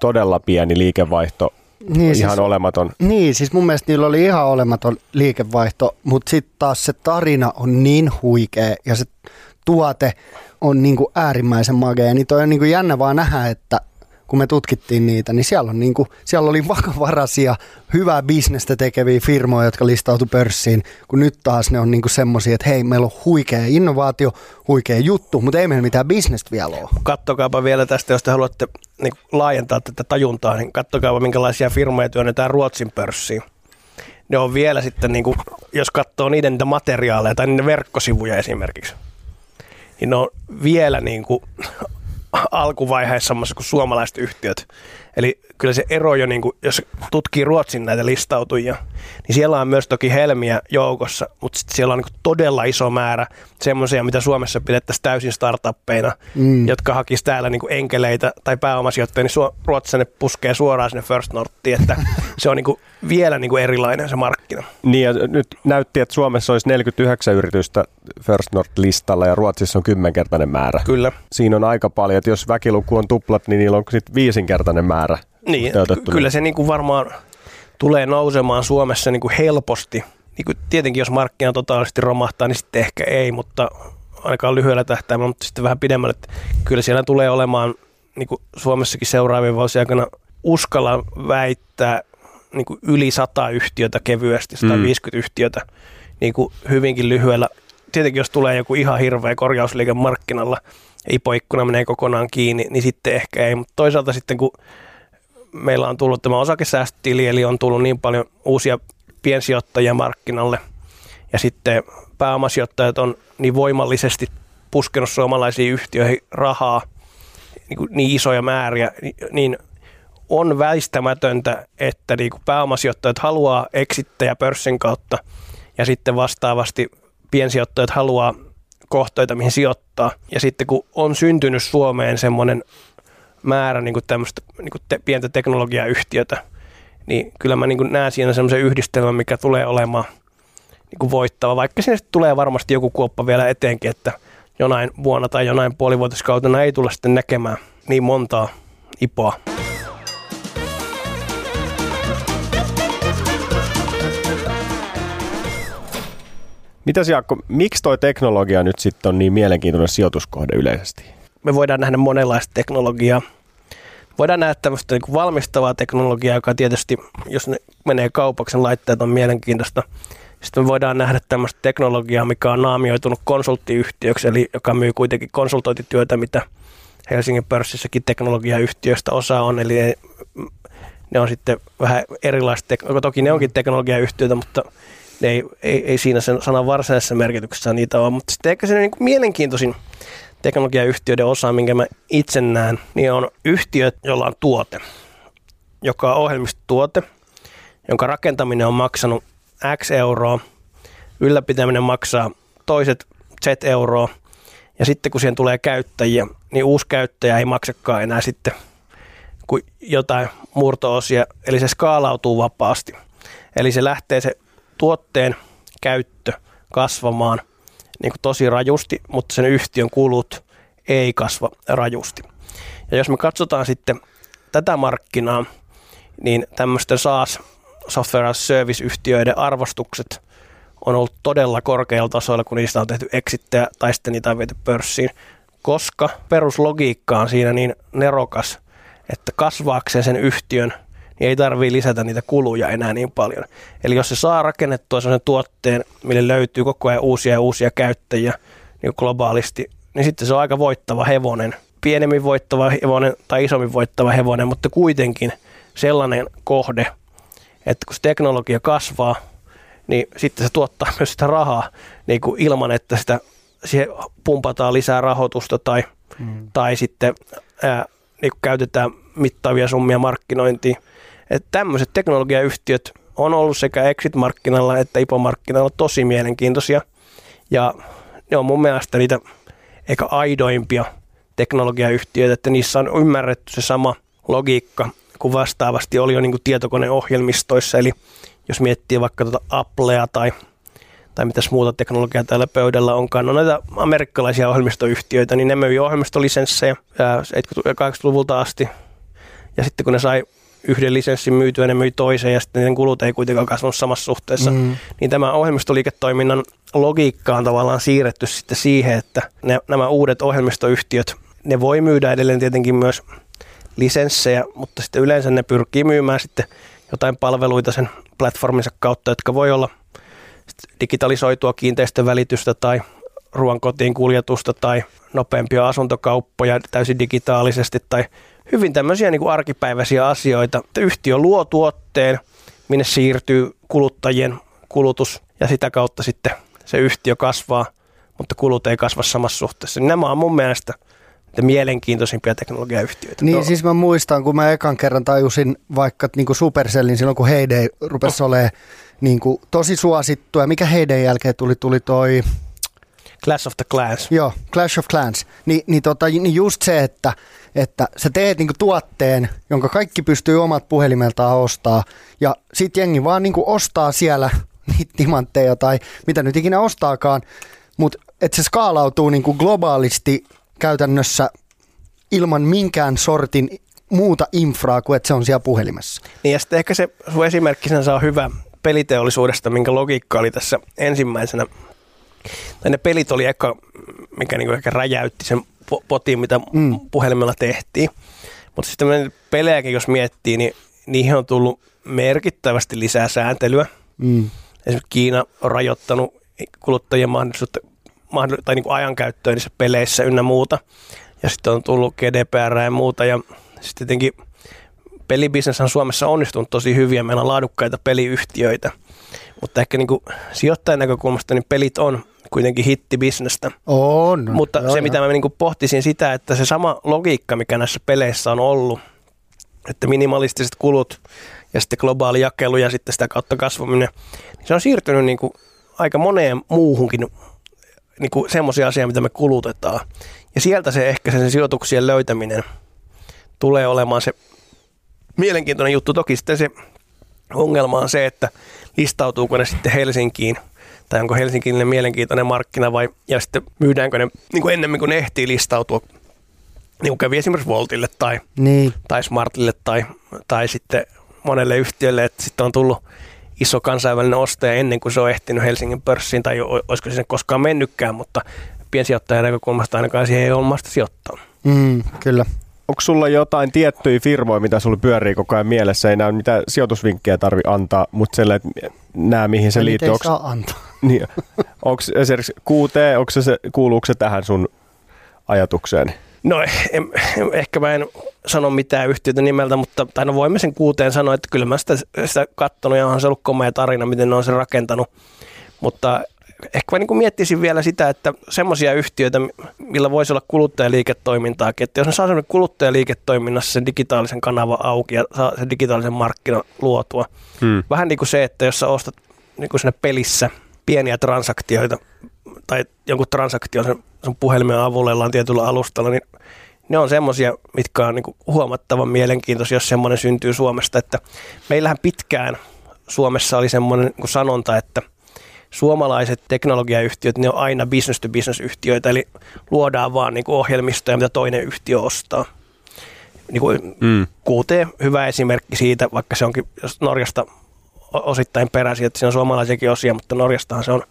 todella pieni liikevaihto, niin, ihan siis, olematon. Niin, siis mun mielestä niillä oli ihan olematon liikevaihto, mutta sitten taas se tarina on niin huikea ja se tuote on niinku äärimmäisen magea. Niin toi on niinku jännä vaan nähdä, että kun me tutkittiin niitä, niin siellä, on niinku, siellä oli vakavaraisia, hyvää bisnestä tekeviä firmoja, jotka listautui pörssiin, kun nyt taas ne on niinku semmoisia, että hei, meillä on huikea innovaatio, huikea juttu, mutta ei meillä mitään bisnestä vielä ole. Kattokaapa vielä tästä, jos te haluatte niin laajentaa tätä tajuntaa, niin kattokaapa, minkälaisia firmoja työnnetään Ruotsin pörssiin. Ne on vielä sitten, niin kuin, jos katsoo niiden niitä materiaaleja tai niiden verkkosivuja esimerkiksi, niin ne on vielä niin kuin alkuvaiheessa samassa kuin suomalaiset yhtiöt. Eli kyllä se ero jo, niin kuin, jos tutkii Ruotsin näitä listautujia, niin siellä on myös toki helmiä joukossa, mutta sitten siellä on niin kuin todella iso määrä semmoisia, mitä Suomessa pidettäisiin täysin startuppeina, mm. jotka hakisivat täällä niin kuin enkeleitä tai pääomasijoittajia, niin Ruotsissa ne puskee suoraan sinne First Northiin, että se on niin kuin vielä niin kuin erilainen se markkina. Niin ja nyt näytti, että Suomessa olisi neljäkymmentäyhdeksän yritystä First North-listalla ja Ruotsissa on kymmenkertainen määrä. Kyllä. Siinä on aika paljon, että jos väkiluku on tuplat, niin niillä on sitten viisinkertainen määrä. Niin, kyllä se niin kuin varmaan tulee nousemaan Suomessa niin kuin helposti. Niin kuin tietenkin jos markkina totaalisesti romahtaa, niin sitten ehkä ei, mutta ainakaan lyhyellä tähtäimellä, mutta sitten vähän pidemmälle. Että kyllä siellä tulee olemaan niin kuin Suomessakin seuraavien vuosien aikana uskalla väittää niin kuin yli sata yhtiötä kevyesti, sata viisikymmentä mm. yhtiötä niin kuin hyvinkin lyhyellä. Tietenkin jos tulee joku ihan hirveä korjausliike markkinalla, ipoikkuna menee kokonaan kiinni, niin sitten ehkä ei, mutta toisaalta sitten kun meillä on tullut tämä osakesäästötili, eli on tullut niin paljon uusia piensijoittajia markkinalle ja sitten pääomasijoittajat on niin voimallisesti puskenut suomalaisiin yhtiöihin rahaa, niin, niin isoja määriä, niin on väistämätöntä, että niin kuin pääomasijoittajat haluaa eksittejä pörssin kautta ja sitten vastaavasti piensijoittajat haluaa kohteita, mihin sijoittaa. Ja sitten kun on syntynyt Suomeen semmoinen määrä niin kuin tämmöistä niin kuin te, pientä teknologiayhtiötä, niin kyllä mä niin kuin näen siinä semmoisen yhdistelmän, mikä tulee olemaan niin kuin voittava, vaikka siinä tulee varmasti joku kuoppa vielä eteenkin, että jonain vuonna tai jonain puolivuotiskautena ei tule sitten näkemään niin montaa ipoa. Mitäs Jaakko, miksi toi teknologia nyt sitten on niin mielenkiintoinen sijoituskohde yleisesti? Me voidaan nähdä monenlaista teknologiaa. Voidaan nähdä tämmöistä niin kuin valmistavaa teknologiaa, joka tietysti, jos ne menee kaupaksi, laitteet on mielenkiintoista. Sitten me voidaan nähdä tämmöistä teknologiaa, mikä on naamioitunut konsulttiyhtiöksi, eli joka myy kuitenkin konsultointityötä, mitä Helsingin pörssissäkin teknologiayhtiöistä osa on, eli ne, ne on sitten vähän erilaista, toki ne onkin teknologiayhtiöitä, mutta ne ei, ei, ei siinä sen sanan varsinaisessa merkityksessä niitä ole, mutta sitten ehkä se niin kuin mielenkiintoisin teknologiayhtiöiden osa, minkä mä itse näen, niin on yhtiö, jolla on tuote, joka on ohjelmistotuote, jonka rakentaminen on maksanut X euroa, ylläpitäminen maksaa toiset Z euroa, ja sitten kun siihen tulee käyttäjiä, niin uusi käyttäjä ei maksakaan enää sitten kuin jotain murto-osia, eli se skaalautuu vapaasti. Eli se lähtee se tuotteen käyttö kasvamaan niin kuin tosi rajusti, mutta sen yhtiön kulut ei kasva rajusti. Ja jos me katsotaan sitten tätä markkinaa, niin tämmöisten SaaS, software as service-yhtiöiden arvostukset on ollut todella korkealla tasolla, kun niistä on tehty exittejä tai sitten niitä on viety pörssiin, koska peruslogiikka on siinä niin nerokas, että kasvaakseen sen yhtiön, niin ei tarvitse lisätä niitä kuluja enää niin paljon. Eli jos se saa rakennettua sellaisen tuotteen, mille löytyy koko ajan uusia ja uusia käyttäjiä niin globaalisti, niin sitten se on aika voittava hevonen. Pienemmin voittava hevonen tai isommin voittava hevonen, mutta kuitenkin sellainen kohde, että kun se teknologia kasvaa, niin sitten se tuottaa myös sitä rahaa niin kuin ilman, että sitä, siihen pumpataan lisää rahoitusta tai, mm. tai sitten ää, niin kuin käytetään mittavia summia markkinointiin. Että tämmöiset teknologiayhtiöt on ollut sekä exit-markkinalla että I P O-markkinalla tosi mielenkiintoisia ja ne on mun mielestä niitä eikä aidoimpia teknologiayhtiöitä, että niissä on ymmärretty se sama logiikka kuin vastaavasti oli jo niin kuin tietokoneohjelmistoissa, eli jos miettii vaikka tuota Applea tai, tai mitäs muuta teknologiaa täällä pöydällä onkaan, no näitä amerikkalaisia ohjelmistoyhtiöitä, niin ne myi ohjelmistolisenssejä seitsemänkymmentä- ja kahdeksankymmentäluvulta asti, ja sitten kun ne sai yhden lisenssin myytyä, ne myi toisen, ja sitten niiden kulut ei kuitenkaan kasvanut samassa suhteessa, mm. niin tämä ohjelmistoliiketoiminnan logiikka on tavallaan siirretty sitten siihen, että ne, nämä uudet ohjelmistoyhtiöt, ne voi myydä edelleen tietenkin myös lisenssejä, mutta sitten yleensä ne pyrkii myymään sitten jotain palveluita sen platforminsa kautta, jotka voi olla digitalisoitua kiinteistövälitystä tai ruoan kotiin kuljetusta tai nopeampia asuntokauppoja täysin digitaalisesti tai hyvin tämmöisiä niin kuin arkipäiväisiä asioita. Yhtiö luo tuotteen, minne siirtyy kuluttajien kulutus ja sitä kautta sitten se yhtiö kasvaa, mutta kulut ei kasva samassa suhteessa. Nämä on mun mielestä mielenkiintoisimpia teknologiayhtiöitä. Niin no. Siis mä muistan, kun mä ekan kerran tajusin vaikka niin kuin Supercellin silloin, kun Hay Day rupesi oh. olemaan niin kuin tosi suosittua. Mikä Hay Dayn jälkeen tuli, tuli toi... Clash of the Clans. Joo, Clash of Clans. Ni, niin, tota, niin just se, että, että sä teet niinku tuotteen, jonka kaikki pystyy omat puhelimeltaan ostaa, ja sit jengi vaan niinku ostaa siellä niitä timantteja tai mitä nyt ikinä ostaakaan, mutta että se skaalautuu niinku globaalisti käytännössä ilman minkään sortin muuta infraa kuin että se on siellä puhelimessa. Niin ja sitten ehkä se sun esimerkki sen saa hyvä peliteollisuudesta, minkä logiikka oli tässä ensimmäisenä. Tai ne pelit oli eka, mikä niinku ehkä räjäytti sen potin, mitä mm. puhelimella tehtiin. Mutta sitten pelejäkin, jos miettii, niin niihin on tullut merkittävästi lisää sääntelyä. Mm. Esimerkiksi Kiina on rajoittanut kuluttajien mahdollisuutta tai niinku ajankäyttöä niissä peleissä ynnä muuta. Ja sitten on tullut G D P R ja muuta. Ja sitten tietenkin pelibisnes on Suomessa onnistunut tosi hyvin ja meillä on laadukkaita peliyhtiöitä. Mutta ehkä niin kuin sijoittajan näkökulmasta niin pelit on kuitenkin hittibisnestä. On. Mutta joo, se, mitä mä niin kuin pohtisin sitä, että se sama logiikka, mikä näissä peleissä on ollut, että minimalistiset kulut ja sitten globaali jakelu ja sitten sitä kautta kasvaminen, niin se on siirtynyt niin kuin aika moneen muuhunkin niin kuin semmoisia asioita, mitä me kulutetaan. Ja sieltä se ehkä sen sijoituksien löytäminen tulee olemaan se mielenkiintoinen juttu. Toki sitten se ongelma on se, että listautuuko ne sitten Helsinkiin, tai onko Helsinkiin mielenkiintoinen markkina, vai, ja sitten myydäänkö ne niin kuin ennemmin kuin ne ehtii listautua, niin kuin kävi esimerkiksi Voltille tai, niin. tai Smartille tai, tai sitten monelle yhtiölle, että sitten on tullut iso kansainvälinen ostaja ennen kuin se on ehtinyt Helsingin pörssiin, tai olisiko se koskaan mennytkään, mutta piensijoittajan näkökulmasta ainakaan siihen ei ole mahdollista sijoittaa. Mm, kyllä. onko sulla jotain tiettyjä firmoja, mitä sulla pyörii koko ajan mielessä? Ei näy mitään sijoitusvinkkejä tarvi antaa, mutta sellainen, että nää mihin se liittyy. Onko saa antaa? Niin, onko esimerkiksi Q T, onko se, kuuluuko se tähän sun ajatukseen? No en, ehkä mä en sano mitään yhtiötä nimeltä, mutta tai no voimme sen kuuteen sanoa, että kyllä mä sitä, sitä katsonut ja onhan se ollut komea tarina, miten ne on sen rakentanut. Mutta ehkä mä niin kuin miettisin vielä sitä, että semmoisia yhtiöitä, millä voisi olla kuluttajaliiketoimintaakin, että jos ne saa semmoinen kuluttajaliiketoiminnassa sen digitaalisen kanavan auki ja saa sen digitaalisen markkinan luotua. Hmm. Vähän niin kuin se, että jos sä ostat niin kuin siinä pelissä pieniä transaktioita tai jonkun transaktion sen, sun puhelimen avulla on tietyllä alustalla, niin ne on semmoisia, mitkä on niin kuin huomattavan mielenkiintoisia, jos semmoinen syntyy Suomesta. Että meillähän pitkään Suomessa oli semmoinen niin kuin sanonta, että suomalaiset teknologiayhtiöt, ne on aina business-to-business-yhtiöitä, eli luodaan vaan niin kuin ohjelmistoja, mitä toinen yhtiö ostaa. Niin kuin mm. Q T, hyvä esimerkki siitä, vaikka se onkin Norjasta osittain peräisin, että siinä on suomalaisiakin osia, mutta Norjastahan se on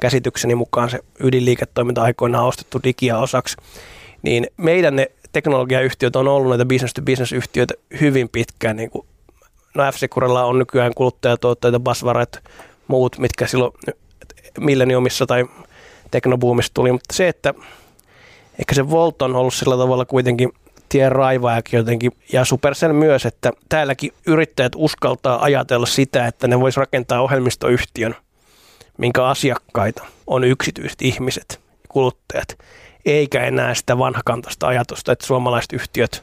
käsitykseni mukaan se ydinliiketoiminta aikoinaan ostettu digia osaksi, niin meidän ne teknologiayhtiöt on ollut näitä business-to-business-yhtiöitä hyvin pitkään. Niin kuin, no F-Securella on nykyään kuluttajatuotteita, Basvaret, muut, mitkä silloin milleniumissa tai teknobuumissa tuli, mutta se, että ehkä se Volt on ollut sillä tavalla kuitenkin tien raivaajakin jotenkin, ja Supercell myös, että täälläkin yrittäjät uskaltaa ajatella sitä, että ne vois rakentaa ohjelmistoyhtiön, minkä asiakkaita on yksityiset ihmiset, kuluttajat, eikä enää sitä vanhakantaista ajatusta, että suomalaiset yhtiöt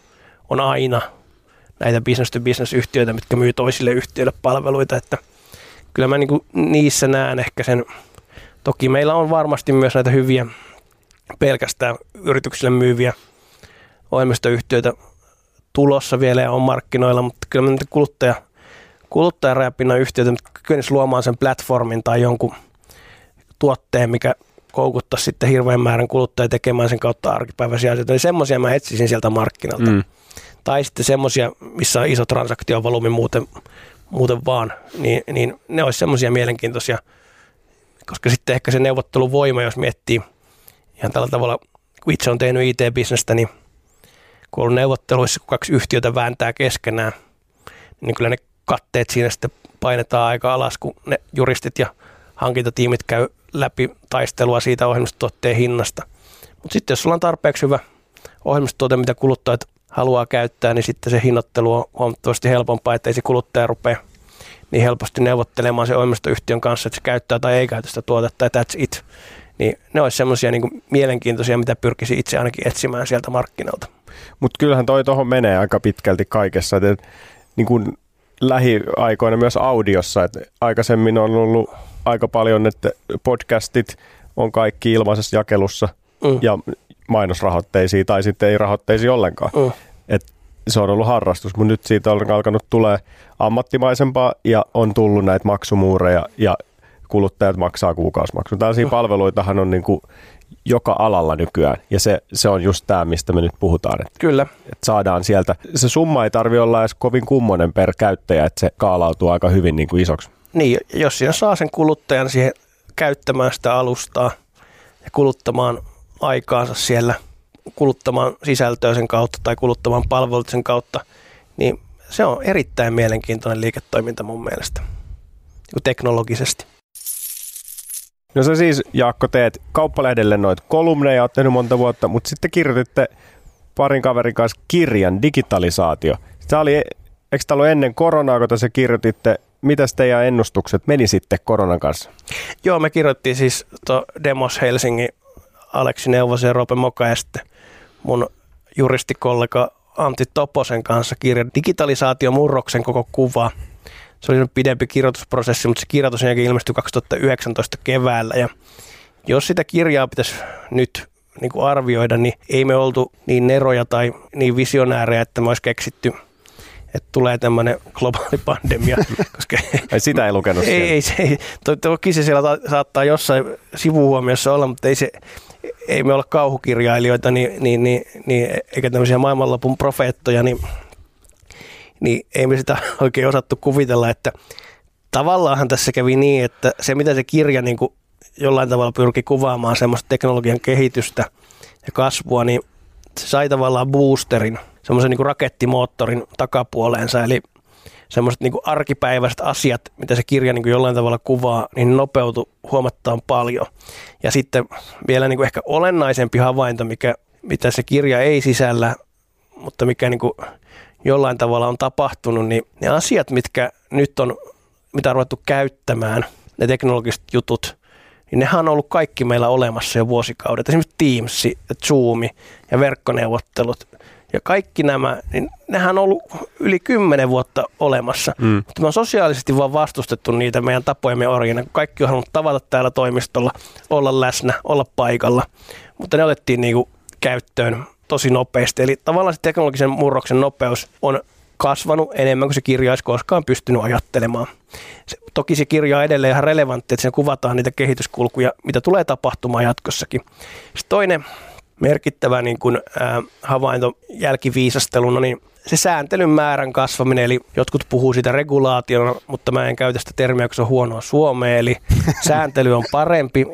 on aina näitä business-to-business-yhtiöitä, mitkä myy toisille yhtiöille palveluita, että kyllä mä niinku niissä näen ehkä sen, toki meillä on varmasti myös näitä hyviä pelkästään yrityksille myyviä ohjelmistoyhtiöitä tulossa vielä ja on markkinoilla, mutta kyllä mä niitä kuluttaja kuluttajarajapinnan yhtiöitä, mutta kykenisi luomaan sen platformin tai jonkun tuotteen, mikä koukuttaisi sitten hirveän määrän kuluttajia tekemään sen kautta arkipäiväisiä asioita, niin semmoisia mä etsisin sieltä markkinalta. Mm. Tai sitten semmoisia, missä on iso transaktiovolyymi muuten, muuten vaan, niin, niin ne olisi semmoisia mielenkiintoisia, koska sitten ehkä se neuvotteluvoima, jos miettii ihan tällä tavalla, kun itse on tehnyt I T-bisnestä, niin kun on ollut neuvotteluissa, kun kaksi yhtiötä vääntää keskenään, niin kyllä ne katteet siinä sitten painetaan aika alas, kun ne juristit ja hankintatiimit käy läpi taistelua siitä ohjelmistotuotteen hinnasta. Mutta sitten jos sulla on tarpeeksi hyvä ohjelmistotuote, mitä kuluttajat haluaa käyttää, niin sitten se hinnoittelu on huomattavasti helpompaa, ettei se kuluttaja rupea niin helposti neuvottelemaan se ohjelmistoyhtiön kanssa, että se käyttää tai ei käytä sitä tuotetta, ja that's it. Niin ne olisi semmoisia niin mielenkiintoisia, mitä pyrkisi itse ainakin etsimään sieltä markkinalta. Mutta kyllähän toi tuohon menee aika pitkälti kaikessa, että niin kun lähiaikoina myös audiossa. Et aikaisemmin on ollut aika paljon, että podcastit on kaikki ilmaisessa jakelussa mm. ja mainosrahoitteisia tai sitten ei rahoitteisia ollenkaan. Mm. Et se on ollut harrastus, mutta nyt siitä on alkanut tulee ammattimaisempaa ja on tullut näitä maksumuureja ja kuluttajat maksaa kuukausimaksun. Tällaisia mm. palveluitahan on niin kuin joka alalla nykyään ja se, se on just tämä, mistä me nyt puhutaan. Että, Kyllä. Että saadaan sieltä. Se summa ei tarvitse olla edes kovin kummonen per käyttäjä, että se kaalautuu aika hyvin niin kuin isoksi. Niin, jos siinä saa sen kuluttajan siihen käyttämään sitä alustaa ja kuluttamaan aikaansa siellä, kuluttamaan sisältöä sen kautta tai kuluttamaan palvelut sen kautta, niin se on erittäin mielenkiintoinen liiketoiminta mun mielestä, teknologisesti. No sä siis, Jaakko, teet Kauppalehdelle noita kolumneja, oot tehnyt monta vuotta, mutta sitten kirjoititte parin kaverin kanssa kirjan digitalisaatio. Tämä oli, eikö tämä ollut ennen koronaa, kun tässä kirjoititte? Mitäs teidän ennustukset meni sitten koronan kanssa? Joo, me kirjoittiin siis Demos Helsingin Aleksi Neuvosen ja Roope Moka ja sitten mun juristikollega Antti Toposen kanssa kirjan digitalisaatio murroksen koko kuva. Se oli pidempi kirjoitusprosessi, mutta se kirjoitus jotenkin ilmestyi kaksituhattayhdeksäntoista keväällä. Ja jos sitä kirjaa pitäisi nyt niin kuin arvioida, niin ei me oltu niin neroja tai niin visionäärejä, että me olisi keksitty, että tulee tämmöinen globaali pandemia. Koska ei sitä ei lukenut siellä. Ei, ei, toki se siellä saattaa jossain sivuhuomiossa olla, mutta ei, se, ei me olla kauhukirjailijoita niin, niin, niin, niin, eikä tämmöisiä maailmanlopun profeettoja, niin niin ei me sitä oikein osattu kuvitella, että tavallaanhan tässä kävi niin, että se mitä se kirja niin kuin jollain tavalla pyrki kuvaamaan semmoista teknologian kehitystä ja kasvua, niin se sai tavallaan boosterin semmoisen niin kuin rakettimoottorin takapuoleensa, eli semmoiset niin kuin arkipäiväiset asiat, mitä se kirja niin kuin jollain tavalla kuvaa, niin nopeutui huomattavan paljon. Ja sitten vielä niin kuin ehkä olennaisempi havainto, mikä, mitä se kirja ei sisällä, mutta mikä niin kuin jollain tavalla on tapahtunut, niin ne asiat, mitkä nyt on, mitä on ruvettu käyttämään, ne teknologiset jutut, niin nehän on ollut kaikki meillä olemassa jo vuosikaudet. Esimerkiksi Teams ja Zoom ja verkkoneuvottelut ja kaikki nämä, niin nehän on ollut yli kymmenen vuotta olemassa. Mm. Mutta me on sosiaalisesti vaan vastustettu niitä meidän tapojemme orjina, kun kaikki on halunnut tavata täällä toimistolla, olla läsnä, olla paikalla. Mutta ne otettiin niinku käyttöön tosi nopeasti. Eli tavallaan se teknologisen murroksen nopeus on kasvanut enemmän kuin se kirja olisi koskaan pystynyt ajattelemaan. Se, toki se kirja on edelleen ihan relevantti, että siinä kuvataan niitä kehityskulkuja, mitä tulee tapahtumaan jatkossakin. Sitten toinen merkittävä niin kuin, äh, havainto jälkiviisasteluna, niin se sääntelyn määrän kasvaminen, eli jotkut puhuu siitä regulaationa, mutta mä en käytä sitä termiä, kun se on huonoa suomea, eli sääntely on parempi.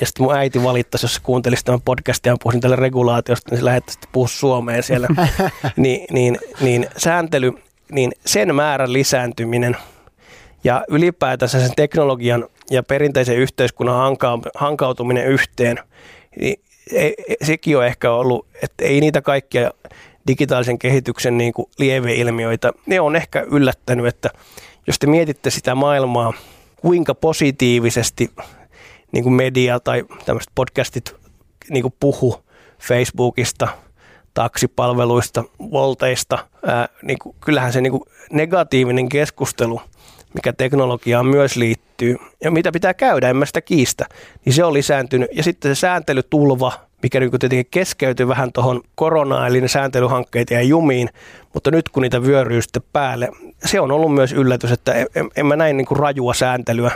Ja sitten mun äiti valittaisi, jos se kuuntelisi tämän podcastin ja puhuisin tälle regulaatiosta, niin se lähettäisi puhua suomeen siellä. Ni, niin, niin sääntely, niin sen määrän lisääntyminen ja ylipäätänsä sen teknologian ja perinteisen yhteiskunnan hankautuminen yhteen, niin ei, sekin on ehkä ollut, että ei niitä kaikkia digitaalisen kehityksen niin kuin lieveilmiöitä, ne on ehkä yllättänyt, että jos te mietitte sitä maailmaa, kuinka positiivisesti niin kuin media tai tämmöiset podcastit niin kuin puhu Facebookista, taksipalveluista, Volteista. Ää, niin kuin, kyllähän se niin kuin negatiivinen keskustelu, mikä teknologiaan myös liittyy ja mitä pitää käydä, en mä sitä kiistä, niin se on lisääntynyt. Ja sitten se sääntelytulva, mikä niin kuin tietenkin keskeytyi vähän tuohon koronaan, eli ne sääntelyhankkeet jäi jumiin, mutta nyt kun niitä vyöryy sitten päälle, se on ollut myös yllätys, että en, en, en mä näin niin kuin rajua sääntelyä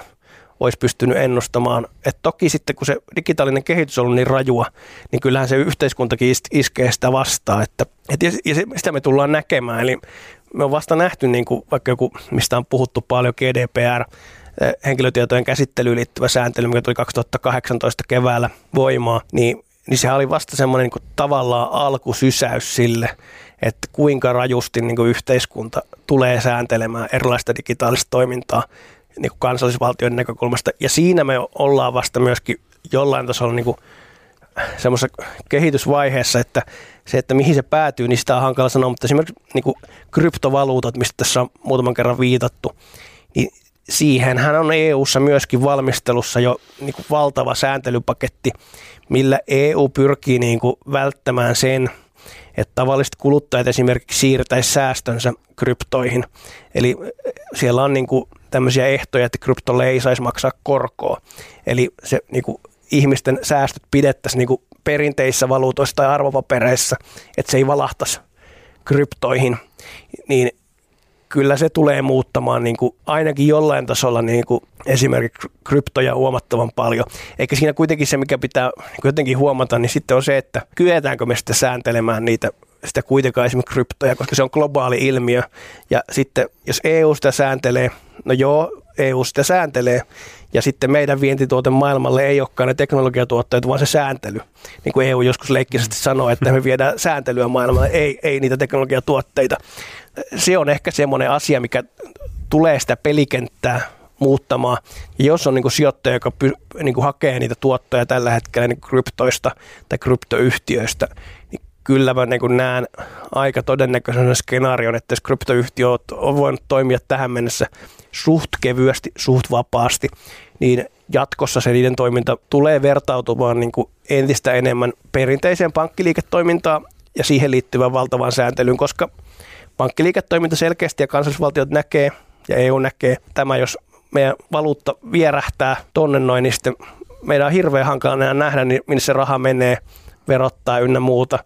olisi pystynyt ennustamaan. Et toki sitten, kun se digitaalinen kehitys on ollut niin rajua, niin kyllähän se yhteiskuntakin iskee sitä vastaan. Että, et ja sitä me tullaan näkemään. Eli me on vasta nähty, niin kuin vaikka joku, mistä on puhuttu paljon, G D P R, henkilötietojen käsittelyyn liittyvä sääntely, mikä tuli kaksituhattakahdeksantoista keväällä voimaan, niin, niin sehän oli vasta semmoinen niin kuin tavallaan alkusysäys sille, että kuinka rajusti niin kuin yhteiskunta tulee sääntelemään erilaista digitaalista toimintaa niin kuin kansallisvaltioiden näkökulmasta, ja siinä me ollaan vasta myöskin jollain tasolla niin kuin semmoisessa kehitysvaiheessa, että se, että mihin se päätyy, niin sitä on hankala sanoa, mutta esimerkiksi niin kuin kryptovaluutat, mistä tässä on muutaman kerran viitattu, niin siihenhän on E U:ssa myöskin valmistelussa jo niin kuin valtava sääntelypaketti, millä E U pyrkii niin kuin välttämään sen, että tavalliset kuluttajat esimerkiksi siirtäisi säästönsä kryptoihin. Eli siellä on niin kuin tämmöisiä ehtoja, että kryptolle ei saisi maksaa korkoa. Eli se, niin kuin, ihmisten säästöt pidettäisiin niin kuin perinteissä valuutoissa tai arvopapereissa, että se ei valahtaisi kryptoihin. Niin kyllä se tulee muuttamaan niin kuin, ainakin jollain tasolla niin kuin, esimerkiksi kryptoja huomattavan paljon. Eikä siinä kuitenkin se, mikä pitää niin kuin jotenkin huomata, niin sitten on se, että kyetäänkö me sitä sääntelemään niitä, sitä kuitenkaan esimerkiksi kryptoja, koska se on globaali ilmiö. Ja sitten jos E U sitä sääntelee, no joo, E U sitä sääntelee, ja sitten meidän vientituote maailmalle ei olekaan ne teknologiatuotteet, vaan se sääntely. Niin kuin E U joskus leikkisesti sanoo, että me viedään sääntelyä maailmalle, ei, ei niitä teknologiatuotteita. Se on ehkä semmoinen asia, mikä tulee sitä pelikenttää muuttamaan. Ja jos on niin kuin sijoittaja, joka py, niin kuin hakee niitä tuottoja tällä hetkellä niin kuin kryptoista tai kryptoyhtiöistä, niin kyllä mä niin kuin näen aika todennäköisen skenaarion, että jos kryptoyhtiö on voinut toimia tähän mennessä suht kevyesti, suht vapaasti, niin jatkossa se niiden toiminta tulee vertautumaan niin kuin entistä enemmän perinteiseen pankkiliiketoimintaan ja siihen liittyvään valtavaan sääntelyyn, koska pankkiliiketoiminta selkeästi ja kansallisvaltiot näkee ja E U näkee tämä, jos meidän valuutta vierähtää tonne noin, niin sitten meidän on hirveän hankala nähdä, niin minne se raha menee, verottaa ynnä muuta.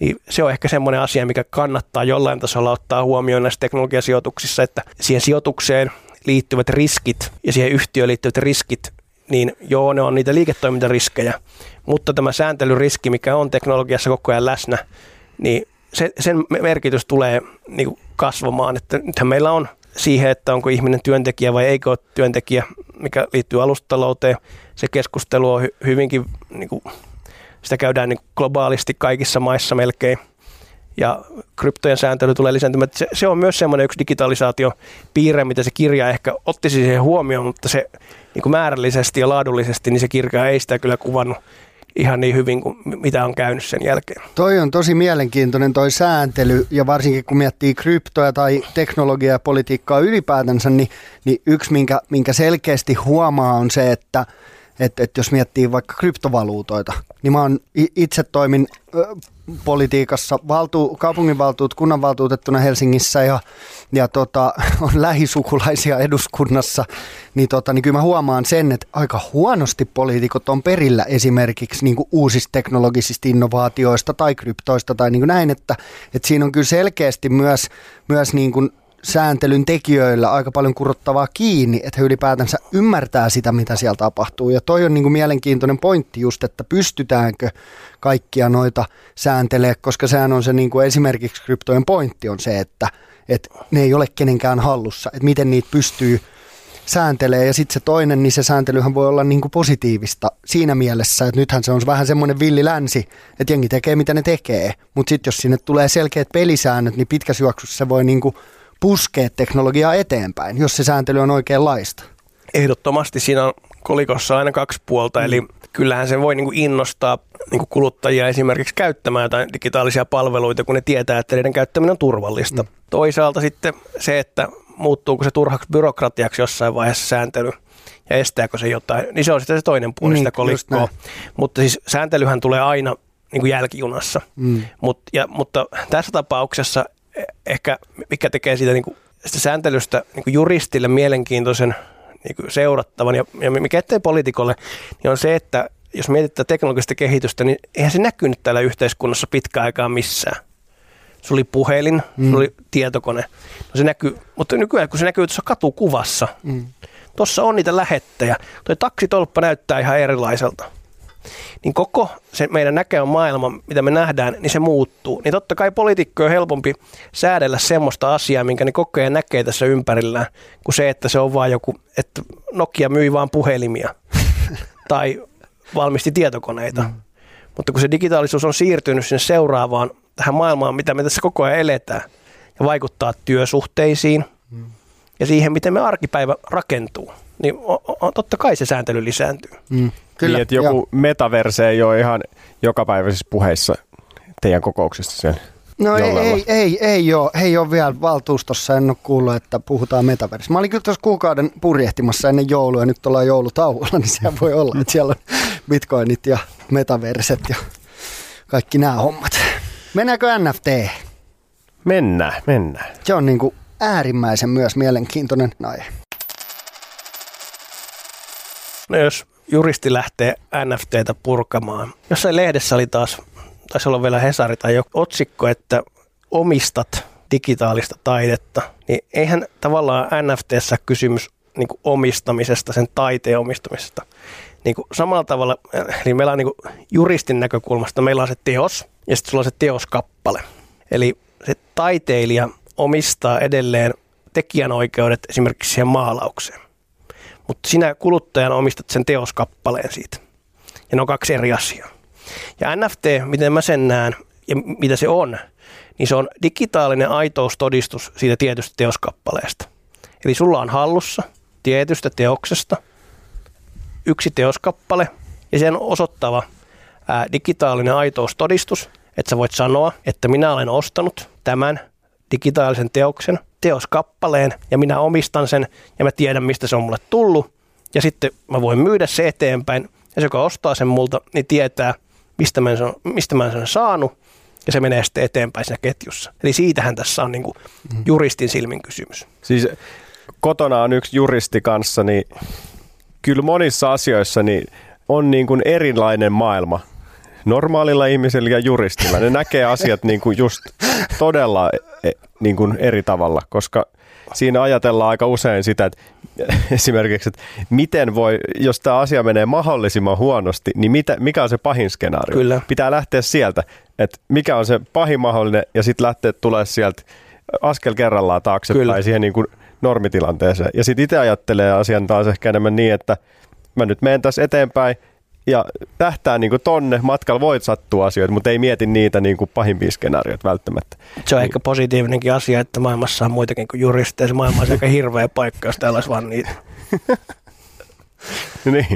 Niin se on ehkä semmoinen asia, mikä kannattaa jollain tasolla ottaa huomioon näissä teknologiasijoituksissa, että siihen sijoitukseen liittyvät riskit ja siihen yhtiöön liittyvät riskit, niin joo, ne on niitä liiketoimintariskejä, mutta tämä sääntelyriski, mikä on teknologiassa koko ajan läsnä, niin se, sen merkitys tulee niin kuin kasvamaan, että nythän meillä on siihen, että onko ihminen työntekijä vai eikö ole työntekijä, mikä liittyy alustatalouteen. Se keskustelu on hyvinkin, niin kuin, sitä käydään niin kuin globaalisti kaikissa maissa melkein. ja kryptojen sääntely tulee lisääntymään. Se, se on myös semmoinen yksi digitalisaatiopiirre, mitä se kirja ehkä ottisi siihen huomioon, mutta se niin kuin määrällisesti ja laadullisesti, niin se kirja ei sitä kyllä kuvannut ihan niin hyvin kuin mitä on käynyt sen jälkeen. Toi on tosi mielenkiintoinen toi sääntely, ja varsinkin kun miettii kryptoja tai teknologiaa ja politiikkaa ylipäätänsä, niin, niin yksi minkä, minkä selkeästi huomaa on se, että Että et jos miettii vaikka kryptovaluutoita, niin mä oon itse toimin ö, politiikassa valtu, kaupunginvaltuut, kunnanvaltuutettuna Helsingissä ja, ja tota, on lähisukulaisia eduskunnassa, niin, tota, niin kyllä mä huomaan sen, että aika huonosti poliitikot on perillä esimerkiksi niin kuin uusista teknologisista innovaatioista tai kryptoista tai niin kuin näin, että, että siinä on kyllä selkeästi myös, myös niin kuin sääntelyn tekijöillä aika paljon kurottavaa kiinni, että he ylipäätänsä ymmärtää sitä, mitä siellä tapahtuu. Ja toi on niin kuin mielenkiintoinen pointti just, että pystytäänkö kaikkia noita sääntelemään, koska sehän on se niin kuin esimerkiksi kryptojen pointti on se, että, että ne ei ole kenenkään hallussa, että miten niitä pystyy sääntelemään. Ja sitten se toinen, niin se sääntelyhän voi olla niin kuin positiivista siinä mielessä, että nythän se on vähän semmoinen villi länsi, että jengi tekee, mitä ne tekee. Mutta sitten jos sinne tulee selkeät pelisäännöt, niin pitkässä juoksussa se voi niin kuin puskee teknologiaa eteenpäin, jos se sääntely on oikeanlaista. Ehdottomasti siinä on kolikossa aina kaksi puolta, eli kyllähän se voi niin kuin innostaa niin kuin kuluttajia esimerkiksi käyttämään jotain digitaalisia palveluita, kun ne tietää, että niiden käyttäminen on turvallista. Mm. Toisaalta sitten se, että muuttuuko se turhaksi byrokratiaksi jossain vaiheessa sääntely ja estääkö se jotain, niin se on sitten se toinen puoli niin, sitä kolikkoa. Mutta siis sääntelyhän tulee aina niin kuin jälkijunassa, mm. Mut, ja, mutta tässä tapauksessa ehkä mikä tekee siitä, niin kuin, sitä sääntelystä niin kuin juristille mielenkiintoisen niin kuin seurattavan ja, ja mikä ettei poliitikolle, niin on se, että jos mietitään teknologista kehitystä, niin eihän se näkynyt täällä yhteiskunnassa pitkään aikaa missään. Se oli puhelin, mm. se oli tietokone. No se näkyy, mutta nykyään kun se näkyy tuossa katukuvassa, mm. tuossa on niitä lähettejä. Tuo taksitolppa näyttää ihan erilaiselta. Niin koko se meidän näkemä maailma, mitä me nähdään, niin se muuttuu. Niin totta kai poliitikko on helpompi säädellä semmoista asiaa, minkä ne kokee ja näkee tässä ympärillään, kuin se, että se on vaan joku, että Nokia myi vaan puhelimia tai valmisti tietokoneita. Mm. Mutta kun se digitaalisuus on siirtynyt sinne seuraavaan tähän maailmaan, mitä me tässä koko ajan eletään, ja vaikuttaa työsuhteisiin mm. ja siihen, miten me arkipäivä rakentuu, niin on, on, totta kai se sääntely lisääntyy. Mm. Kyllä, niin, että joku jo. Metaverse ei ole ihan jokapäiväisissä puheissa teidän kokouksissa siellä. No ei, ei, ei, ei, ole, ei ole vielä valtuustossa, en ole kuullut, että puhutaan metaverse. Mä olin kyllä tuossa kuukauden purjehtimassa ennen joulua, nyt ollaan joulutauolla, niin siellä voi olla, että siellä on bitcoinit ja metaverset ja kaikki nämä hommat. Mennäänkö N F T? Mennään, mennään. Se on niin kuin äärimmäisen myös mielenkiintoinen aihe. No jos juristi lähtee N F T:tä purkamaan. Jossain lehdessä oli taas, taisi olla vielä Hesari tai joku otsikko, että omistat digitaalista taidetta. Niin eihän tavallaan N F T:ssä kysymys niin kuin omistamisesta, sen taiteen omistamisesta. Niin kuin samalla tavalla, eli meillä on niin kuin juristin näkökulmasta, meillä on se teos ja sitten sulla on se teoskappale. Eli se taiteilija omistaa edelleen tekijänoikeudet esimerkiksi siihen maalaukseen. Mutta sinä kuluttajana omistat sen teoskappaleen siitä. Ja ne on kaksi eri asiaa. Ja N F T, miten mä sen näen ja mitä se on, niin se on digitaalinen aitoustodistus siitä tietystä teoskappaleesta. Eli sulla on hallussa tietystä teoksesta yksi teoskappale ja sen osoittava ää, digitaalinen aitoustodistus, että sä voit sanoa, että minä olen ostanut tämän digitaalisen teoksen, teoskappaleen, ja minä omistan sen, ja mä tiedän, mistä se on mulle tullut, ja sitten mä voin myydä se eteenpäin, ja se, joka ostaa sen multa, niin tietää, mistä mä sen, mistä mä sen saanut, ja se menee sitten eteenpäin siinä ketjussa. Eli siitähän tässä on niin kuin juristin silmin kysymys. Siis kotona on yksi juristi kanssa, niin kyllä monissa asioissa niin on niin kuin erilainen maailma normaalilla ihmisellä ja juristilla. Ne näkee asiat niin kuin just todella niin kuin eri tavalla, koska siinä ajatellaan aika usein sitä, että esimerkiksi, että miten voi, jos tämä asia menee mahdollisimman huonosti, niin mitä, mikä on se pahin skenaario? Kyllä. Pitää lähteä sieltä, että mikä on se pahin mahdollinen ja sitten lähteä tulee sieltä askel kerrallaan taaksepäin. Kyllä. Siihen niin kuin normitilanteeseen. Ja sitten itse ajattelee asian taas ehkä enemmän niin, että mä nyt menen tässä eteenpäin ja tähtää niin kuin tonne. Matkalla voit sattua asioita, mutta ei mieti niitä niin kuin pahimpia skenaarioita välttämättä. Se on niin. Ehkä positiivinenkin asia, että maailmassa on muitakin kuin juristeja. Se maailma on aika hirveä paikka, jos täällä olisi vaan niitä. Niin.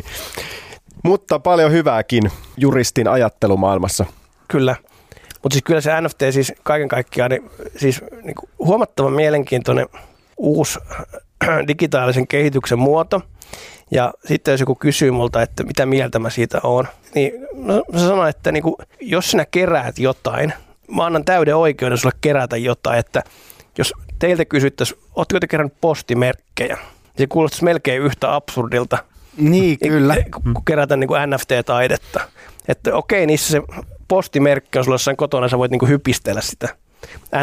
Mutta paljon hyvääkin juristin ajattelumaailmassa. Kyllä. Mutta siis kyllä se N F T siis kaiken kaikkiaan niin, siis niin kuin huomattavan mielenkiintoinen uusi digitaalisen kehityksen muoto. Ja sitten jos joku kysyy multa, että mitä mieltä mä siitä oon, niin mä sanon, että niin kuin, jos sinä keräät jotain, mä annan täyden oikeuden sulle kerätä jotain. Että jos teiltä kysyttäisiin, ootteko te kerännyt postimerkkejä? Se kuulostaisi melkein yhtä absurdilta. Niin, kyllä. Kun kerätään niin kuin N F T-taidetta. Että okei, niissä se postimerkki on sulla jossain kotona, sä voit niin kuin hypistellä sitä.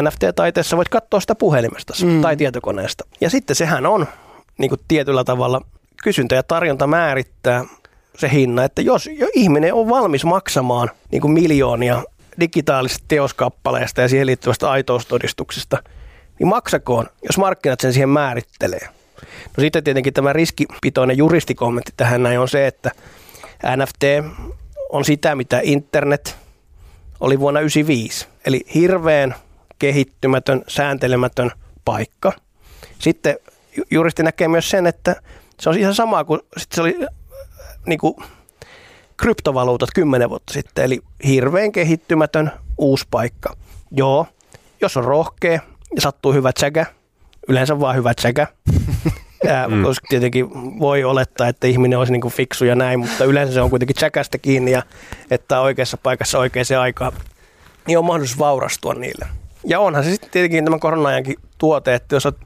N F T-taiteessa voit katsoa sitä puhelimesta mm. tai tietokoneesta. Ja sitten sehän on niin kuin tietyllä tavalla kysyntä ja tarjonta määrittää se hinna. Että jos jo ihminen on valmis maksamaan niin kuin miljoonia digitaalisesta teoskappaleesta ja siihen liittyvästä aitoustodistuksesta, niin maksakoon, jos markkinat sen siihen määrittelee. No sitten tietenkin tämä riskipitoinen juristikommentti tähän näin on se, että N F T on sitä, mitä internet oli vuonna yhdeksänkymmentäviisi. Eli hirveän kehittymätön, sääntelemätön paikka. Sitten juristi näkee myös sen, että se on ihan sama kuin sitten se oli niin kuin kryptovaluutat kymmenen vuotta sitten. Eli hirveän kehittymätön uusi paikka. Joo, jos on rohkea ja sattuu hyvä tsäkä, yleensä vaan hyvä tsäkä. Ja, mm. koska tietenkin voi olettaa, että ihminen olisi niin kuin fiksu ja näin, mutta yleensä se on kuitenkin tsäkästä kiinni ja että oikeassa paikassa oikeaan aikaan, niin on mahdollisuus vaurastua niille. Ja onhan se sitten tietenkin tämän korona-ajankin tuote, että jos olet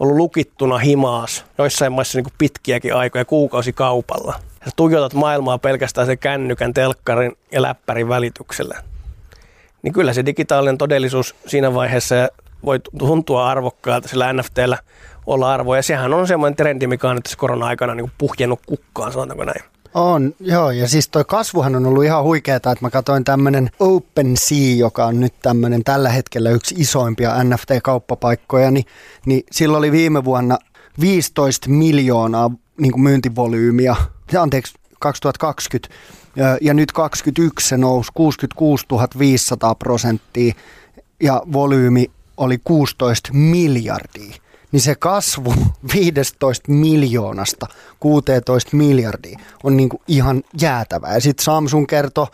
ollut lukittuna himaas joissain maissa niin kuin pitkiäkin aikoja kuukausikaupalla, ja tuijotat maailmaa pelkästään sen kännykän, telkkarin ja läppärin välityksellä, niin kyllä se digitaalinen todellisuus siinä vaiheessa voi tuntua arvokkaalta sillä N F T:llä olla arvoa. Ja sehän on semmoinen trendi, mikä on nyt tässä korona-aikana niin kuin puhjennut kukkaan, sanotaanko näin. On, joo. Ja siis toi kasvuhan on ollut ihan huikeeta, että mä katsoin tämmöinen OpenSea, joka on nyt tämmöinen tällä hetkellä yksi isoimpia N F T-kauppapaikkoja, niin, niin sillä oli viime vuonna viisitoista miljoonaa niin kuin myyntivolyymiä, anteeksi, kaksituhattakaksikymmentä, ja nyt kaksikymmentäyksi se nousi kuusikymmentäkuusituhatta viisisataa prosenttia, ja volyymi oli kuusitoista miljardia. Niin se kasvu viisitoista miljoonasta kuusitoista miljardia on niinku ihan jäätävää. Ja sitten Samsung kertoi,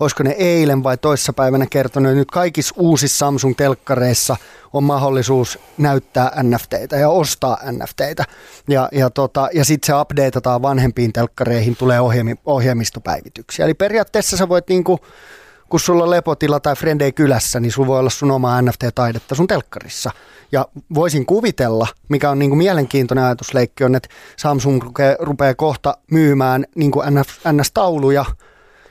olisiko ne eilen vai toissapäivänä kertonut, että nyt kaikissa uusissa Samsung-telkkareissa on mahdollisuus näyttää N F T:itä ja ostaa N F T:itä. Ja, ja, tota, ja sitten se updateataan vanhempiin telkkareihin, tulee ohjelmi, ohjelmistopäivityksiä. Eli periaatteessa sä voit, niinku, kun sulla on lepotila tai frendei kylässä, niin sulla voi olla sun omaa N F T-taidetta sun telkkarissa. Ja voisin kuvitella, mikä on niin kuin mielenkiintoinen ajatusleikki on, että Samsung rupeaa, rupeaa kohta myymään niin kuin N F, N S-tauluja,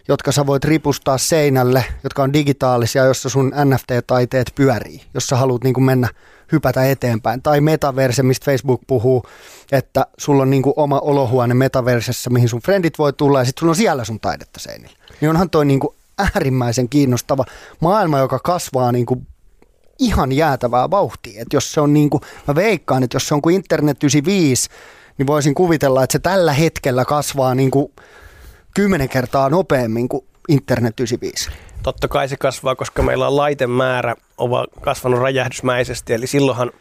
jotka sä voit ripustaa seinälle, jotka on digitaalisia, jossa sun N F T-taiteet pyörii, jos sä haluat niin kuin mennä hypätä eteenpäin. Tai metaverse, mistä Facebook puhuu, että sulla on niin kuin oma olohuone metaversessä, mihin sun frendit voi tulla ja sitten sulla on siellä sun taidetta seinillä. Niin onhan toi niin kuin äärimmäisen kiinnostava maailma, joka kasvaa niin kuin ihan jäätävää vauhtia. Että jos se on niin kuin, mä veikkaan, että jos se on kuin internet yhdeksänkymmentäviisi, niin voisin kuvitella, että se tällä hetkellä kasvaa niin kuin kymmenen kertaa nopeammin kuin internet yhdeksänkymmentäviisi. Totta kai se kasvaa, koska meillä on laitemäärä on kasvanut räjähdysmäisesti, eli silloinhan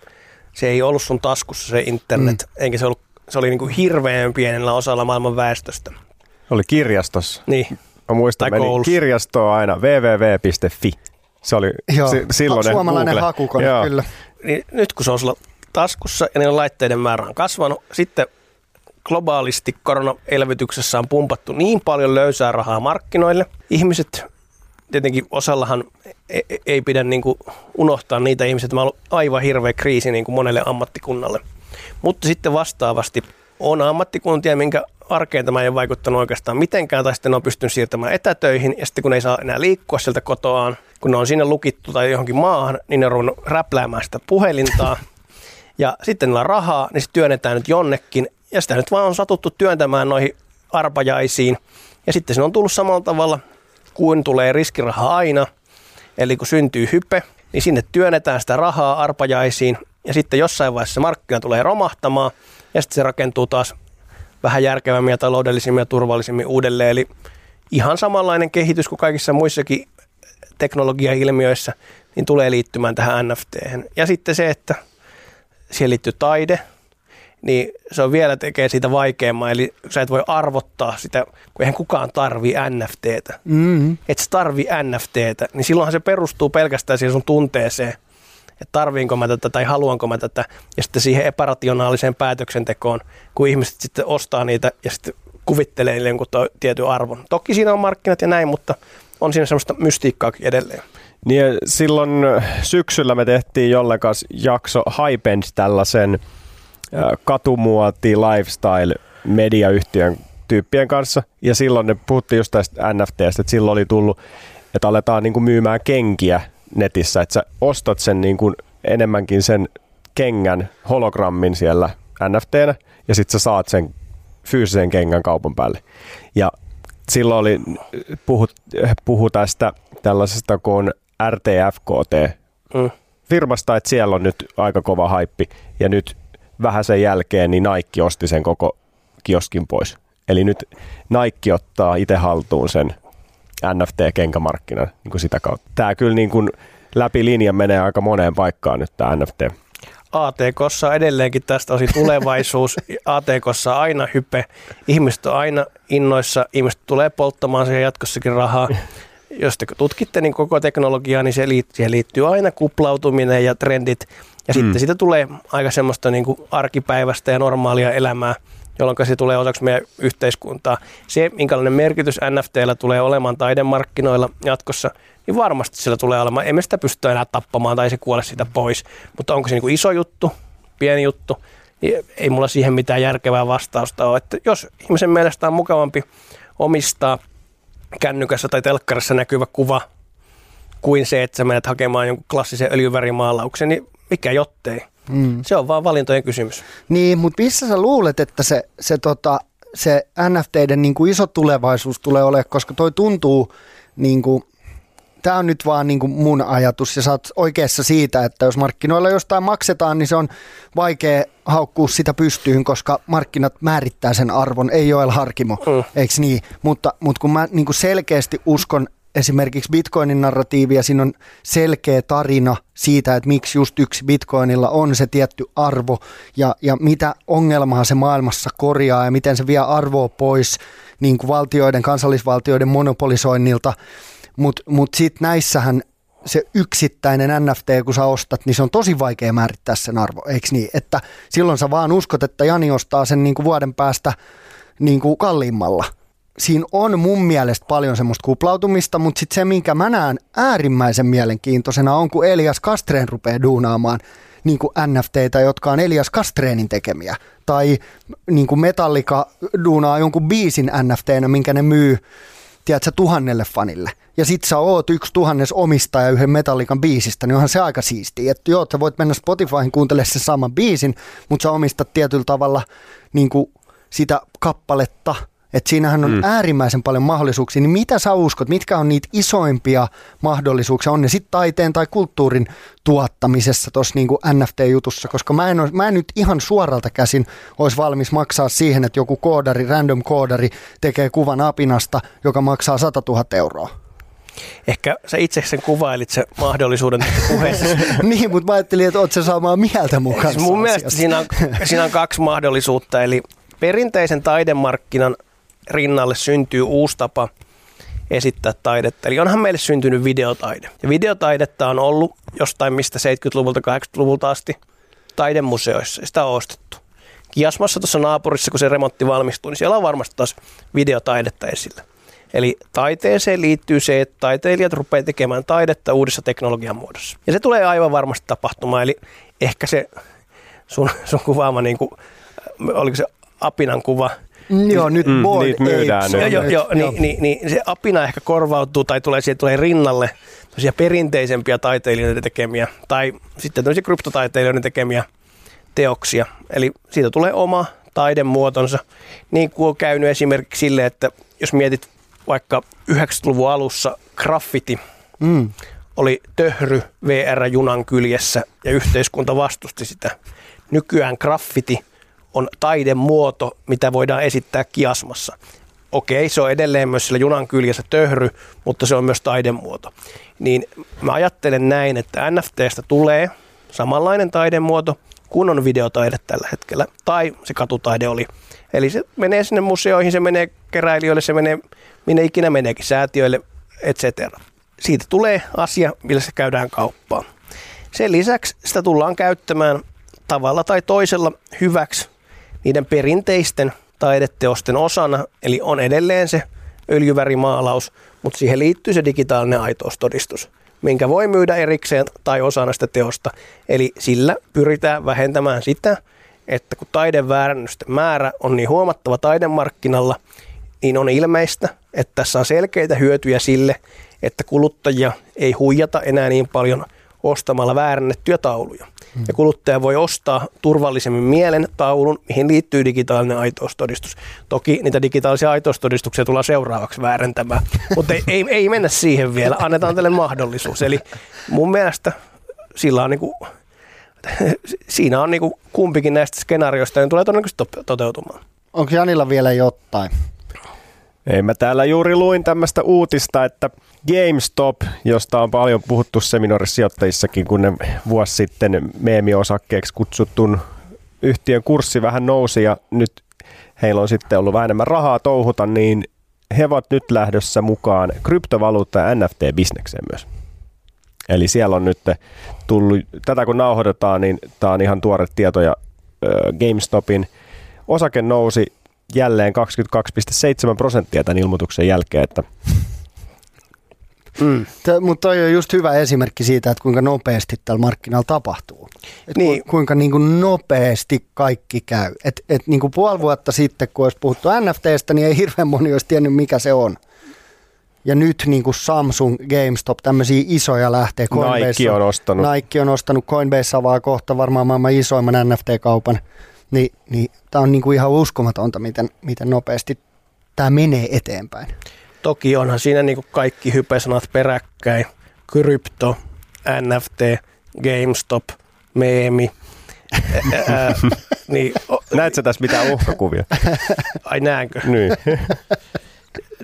se ei ollut sun taskussa se internet, mm. eikä se ollut, se oli niin kuin hirveän pienellä osalla maailman väestöstä. Oli kirjastossa. Niin. Mä muistan, meni kirjastoon aina www piste fi. Se oli Joo, si- silloinen suomalainen Google. Hakukone, Joo. Kyllä. Niin nyt kun se on sulla taskussa ja niiden laitteiden määrä on kasvanut, sitten globaalisti koronaelvytyksessä on pumpattu niin paljon löysää rahaa markkinoille. Ihmiset, tietenkin osallahan ei, ei pidä niin kuin unohtaa niitä ihmiset. Mä oon ollut aivan hirveä kriisi niin kuin monelle ammattikunnalle. Mutta sitten vastaavasti on ammattikuntia, minkä arkeen tämä ei ole vaikuttanut oikeastaan mitenkään, tai sitten on pystynyt siirtämään etätöihin, ja sitten kun ei saa enää liikkua sieltä kotoaan, kun ne on siinä lukittu tai johonkin maahan, niin ne on ruvennut räpläämään sitä puhelintaa, ja sitten niillä on rahaa, niin se työnnetään nyt jonnekin, ja sitä nyt vaan on satuttu työntämään noihin arpajaisiin, ja sitten se on tullut samalla tavalla, kuin tulee riskiraha aina, eli kun syntyy hype, niin sinne työnnetään sitä rahaa arpajaisiin, ja sitten jossain vaiheessa markkina tulee romahtamaan, ja sitten se rakentuu taas vähän järkevämmin ja taloudellisimmin ja turvallisimmin uudelleen. Eli ihan samanlainen kehitys kuin kaikissa muissakin teknologiailmiöissä, niin tulee liittymään tähän N F T:hen. Ja sitten se, että siihen liittyy taide, niin se on vielä tekee siitä vaikeamman. Eli sä et voi arvottaa sitä, kun eihän kukaan tarvii N F T:tä. Mm-hmm. Et sä tarvii N F T:tä, niin silloinhan se perustuu pelkästään siihen sun tunteeseen, että tarviinko mä tätä tai haluanko mä tätä. Ja sitten siihen epärationaaliseen päätöksentekoon, kun ihmiset sitten ostaa niitä ja sitten kuvittelee jonkun tietyn arvon. Toki siinä on markkinat ja näin, mutta on siinä semmoista mystiikkaakin edelleen. Niin silloin syksyllä me tehtiin jollekas jakso Hypend tällaisen katumuoti, lifestyle, mediayhtiön tyyppien kanssa. Ja silloin ne puhuttiin just tästä N F T:stä, että silloin oli tullut, että aletaan niin kuin myymään kenkiä netissä. Että sä ostat sen niin kuin enemmänkin sen kengän, hologrammin siellä N F T:nä ja sit sä saat sen fyysisen kengän kaupan päälle. Ja silloin oli puhut, puhu tästä tällaisesta kuin R T F K T-firmasta, että siellä on nyt aika kova haippi ja nyt vähän sen jälkeen niin Nike osti sen koko kioskin pois. Eli nyt Nike ottaa itse haltuun sen N F T-kenkämarkkinan niin sitä kautta. Tämä kyllä niin kuin läpi linjan menee aika moneen paikkaan nyt tämä N F T. A T K:ssa edelleenkin tästä osin tulevaisuus. A T K:ssa on aina hype. Ihmiset on aina innoissa. Ihmiset tulee polttamaan siihen jatkossakin rahaa. Jos te tutkitte niin koko teknologiaa, niin siihen liittyy aina kuplautuminen ja trendit. Ja mm. sitten siitä tulee aika semmoista niin kuin arkipäiväistä ja normaalia elämää, jolloin se tulee osaksi meidän yhteiskuntaa. Se, minkälainen merkitys N F T:llä tulee olemaan taidemarkkinoilla jatkossa, niin varmasti sillä tulee olemaan. Emme sitä pysty enää tappamaan tai se kuole sitä pois. Mutta onko se niin kuin iso juttu, pieni juttu, niin ei mulla siihen mitään järkevää vastausta ole. Että jos ihmisen mielestä on mukavampi omistaa kännykässä tai telkkarissa näkyvä kuva kuin se, että sä menet hakemaan jonkun klassisen öljyvärimaalauksen, niin mikä jottei. Mm. Se on vaan valintojen kysymys. Niin, mutta missä sä luulet, että se, se, tota, se N F T:iden niin kuin iso tulevaisuus tulee olemaan, koska toi tuntuu, niin kuin, tää on nyt vaan niin kuin mun ajatus ja sä oot oikeassa siitä, että jos markkinoilla jostain maksetaan, niin se on vaikea haukkua sitä pystyyn, koska markkinat määrittää sen arvon, ei Joel Harkimo, mm. eikö niin? Mutta, mutta kun mä niin kuin selkeästi uskon, esimerkiksi bitcoinin narratiivia, siinä on selkeä tarina siitä, että miksi just yksi bitcoinilla on se tietty arvo ja, ja mitä ongelmaa se maailmassa korjaa ja miten se vie arvoa pois niin kuin valtioiden, kansallisvaltioiden monopolisoinnilta, mutta mut sitten näissähän se yksittäinen N F T, kun sä ostat, niin se on tosi vaikea määrittää sen arvo, eikö niin? Että silloin sä vaan uskot, että Jani ostaa sen niin kuin vuoden päästä niin kuin kalliimmalla. Siinä on mun mielestä paljon semmoista kuplautumista, mutta sitten se, minkä mä näen äärimmäisen mielenkiintoisena, on kun Elias Castrén rupeaa duunaamaan niin kuin N F T:itä, jotka on Elias Castrénin tekemiä. Tai niin kuin Metallica duunaa jonkun biisin N F T:nä, minkä ne myy, tiedätkö, tuhannelle fanille. Ja sit sä oot yksi tuhannes omistaja yhden Metallican biisistä, niin onhan se aika siistiä. Että joo, sä voit mennä Spotifyhin kuuntelemaan sen saman biisin, mutta sä omistat tietyllä tavalla niin kuin sitä kappaletta. Että siinähän on mm. äärimmäisen paljon mahdollisuuksia, niin mitä sä uskot, mitkä on niitä isoimpia mahdollisuuksia, on ne sitten taiteen tai kulttuurin tuottamisessa tuossa niinku N F T-jutussa, koska mä en, ole, mä en nyt ihan suoralta käsin olisi valmis maksaa siihen, että joku koodari, random koodari tekee kuvan apinasta, joka maksaa sata tuhatta euroa. Ehkä sä itse sen kuvailit se mahdollisuuden puheessa. Niin, mutta mä ajattelin, että oot sä samaa mieltä mun kanssa. Mun mielestä siinä on, siinä on kaksi mahdollisuutta, eli perinteisen taidemarkkinan rinnalle syntyy uusi tapa esittää taidetta. Eli onhan meille syntynyt videotaide. Ja videotaidetta on ollut jostain mistä seitsemänkymmentäluvulta, kahdeksankymmentäluvulta asti taidemuseoissa. Sitä on ostettu. Kiasmassa tuossa naapurissa, kun se remontti valmistuu, niin siellä on varmasti taas videotaidetta esillä. Eli taiteeseen liittyy se, että taiteilijat rupeaa tekemään taidetta uudessa teknologian muodossa. Ja se tulee aivan varmasti tapahtumaan. Eli ehkä se sun, sun kuvaama, niin kuin, oliko se apinan kuva, joo, nyt mm, board niitä myydään nyt. Jo, jo, jo, niin, niin, niin se apina ehkä korvautuu tai tulee, siihen tulee rinnalle tosiaan perinteisempiä taiteilijoiden tekemiä tai sitten tämmöisiä kryptotaiteilijoiden tekemiä teoksia. Eli siitä tulee oma taidemuotonsa, niin kuin on käynyt esimerkiksi sille, että jos mietit vaikka yhdeksänkymmentäluvun alussa graffiti mm. oli töhry V R-junan kyljessä ja yhteiskunta vastusti sitä. Nykyään graffiti on taidemuoto, mitä voidaan esittää Kiasmassa. okei, se on edelleen myös sillä junan kyljessä töhry, mutta se on myös taidemuoto. Niin mä ajattelen näin, että N F T:stä tulee samanlainen taidemuoto kuin on videotaide tällä hetkellä, tai se katutaide oli. Eli se menee sinne museoihin, se menee keräilijöille, se menee minne ikinä meneekin, säätiöille, et cetera. Siitä tulee asia, millä se käydään kauppaan. Sen lisäksi sitä tullaan käyttämään tavalla tai toisella hyväksi niiden perinteisten taideteosten osana, eli on edelleen se öljyvärimaalaus, mutta siihen liittyy se digitaalinen aitoustodistus, minkä voi myydä erikseen tai osana sitä teosta. Eli sillä pyritään vähentämään sitä, että kun taideväärännysten määrä on niin huomattava taidemarkkinalla, niin on ilmeistä, että tässä on selkeitä hyötyjä sille, että kuluttajia ei huijata enää niin paljon ostamalla väärännettyjä tauluja. Hmm. Ja kuluttaja voi ostaa turvallisemmin mielen taulun, mihin liittyy digitaalinen aitoustodistus. Toki niitä digitaalisia aitoustodistuksia tullaan seuraavaksi väärentämään, mutta ei, ei, ei mennä siihen vielä. Annetaan tälle mahdollisuus. Eli mun mielestä sillä on niin kuin, siinä on niin kuin kumpikin näistä skenaarioista, niin tulee todennäköisesti toteutumaan. Onko Janilla vielä jotain? Ei, mä täällä juuri luin tämmöistä uutista, että GameStop, josta on paljon puhuttu Seminuoret sijoittajissakin, kun ne vuosi sitten meemiosakkeeksi kutsutun yhtiön kurssi vähän nousi ja nyt heillä on sitten ollut vähän enemmän rahaa touhuta, niin he ovat nyt lähdössä mukaan kryptovaluutta ja N F T-bisnekseen myös. Eli siellä on nyt tullut, tätä kun nauhoitetaan, niin tämä on ihan tuore tieto ja GameStopin osake nousi jälleen kaksikymmentäkaksi pilkku seitsemän prosenttia tämän ilmoituksen jälkeen. Että. Mm. T- mutta toi on just hyvä esimerkki siitä, että kuinka nopeasti tällä markkinalla tapahtuu. Et niin. Ku- kuinka niin kuin nopeasti kaikki käy. Et, et niin kuin puoli vuotta sitten, kun olisi puhuttu N F T:stä, niin ei hirveän moni olisi tiennyt, mikä se on. Ja nyt niin kuin Samsung, GameStop, tämmöisiä isoja lähtee. Coinbase, Nike on ostanut. Nike on ostanut. Coinbase avaa kohta varmaan maailman isoimman N F T-kaupan. Niin, niin tämä on niinku ihan uskomatonta, miten, miten nopeasti tämä menee eteenpäin. Toki onhan siinä niinku kaikki hypesanat peräkkäin. Krypto, N F T, GameStop, meemi. Ää, niin, o- Näetkö tässä mitään uhkakuvia? Ai näenkö? Niin.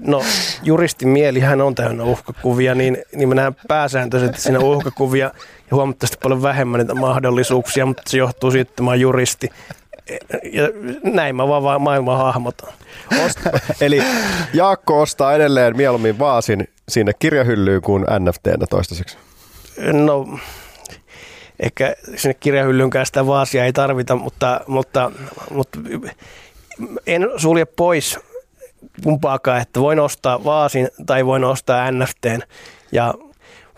No juristin mielihän on täynnä uhkakuvia, niin, niin mä näen pääsääntöisesti siinä uhkakuvia ja huomattavasti paljon vähemmän niitä mahdollisuuksia, mutta se johtuu siitä, että mä oon juristi. Ja näin mä vaan maailmaa hahmotan. Osta, eli Jaakko ostaa edelleen mieluummin vaasin sinne kirjahyllyyn kuin N F T:nä toistaiseksi. No, ehkä sinne kirjahyllyynkään sitä vaasia ei tarvita, mutta, mutta, mutta en sulje pois kumpaakaan, että voin ostaa vaasin tai voin ostaa N F T:n ja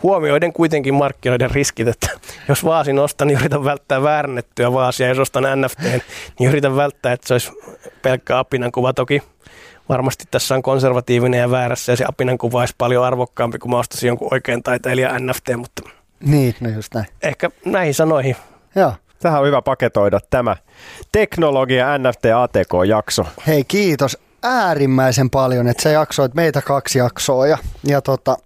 huomioiden kuitenkin markkinoiden riskit, että jos vaasin ostan, niin yritän välttää väärännettyä vaasia. Jos ostan N F T:n, niin yritän välttää, että se olisi pelkkä apinankuva. Toki varmasti tässä on konservatiivinen ja väärässä, ja se apinankuva olisi paljon arvokkaampi, kuin mä ostaisin jonkun oikean taiteilijan N F T. Mutta niin, no just näin. Ehkä näihin sanoihin. Joo. Tähän on hyvä paketoida tämä teknologia N F T A T K-jakso. Hei, kiitos äärimmäisen paljon, että sä jaksoit meitä kaksi jaksoa, ja, ja tota...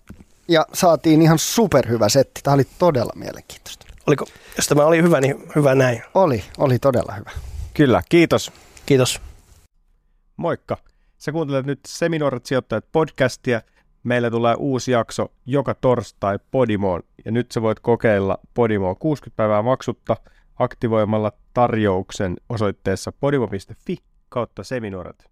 ja saatiin ihan superhyvä setti. Tämä oli todella mielenkiintoista. Oliko, jos tämä oli hyvä, niin hyvä näin. Oli, oli todella hyvä. Kyllä, kiitos. Kiitos. Moikka. Sä kuuntelet nyt Seminuoret sijoittajat podcastia. Meillä tulee uusi jakso joka torstai Podimoon. Ja nyt sä voit kokeilla Podimoa kuusikymmentä päivää maksutta aktivoimalla tarjouksen osoitteessa podimo piste fi kautta seminuoret.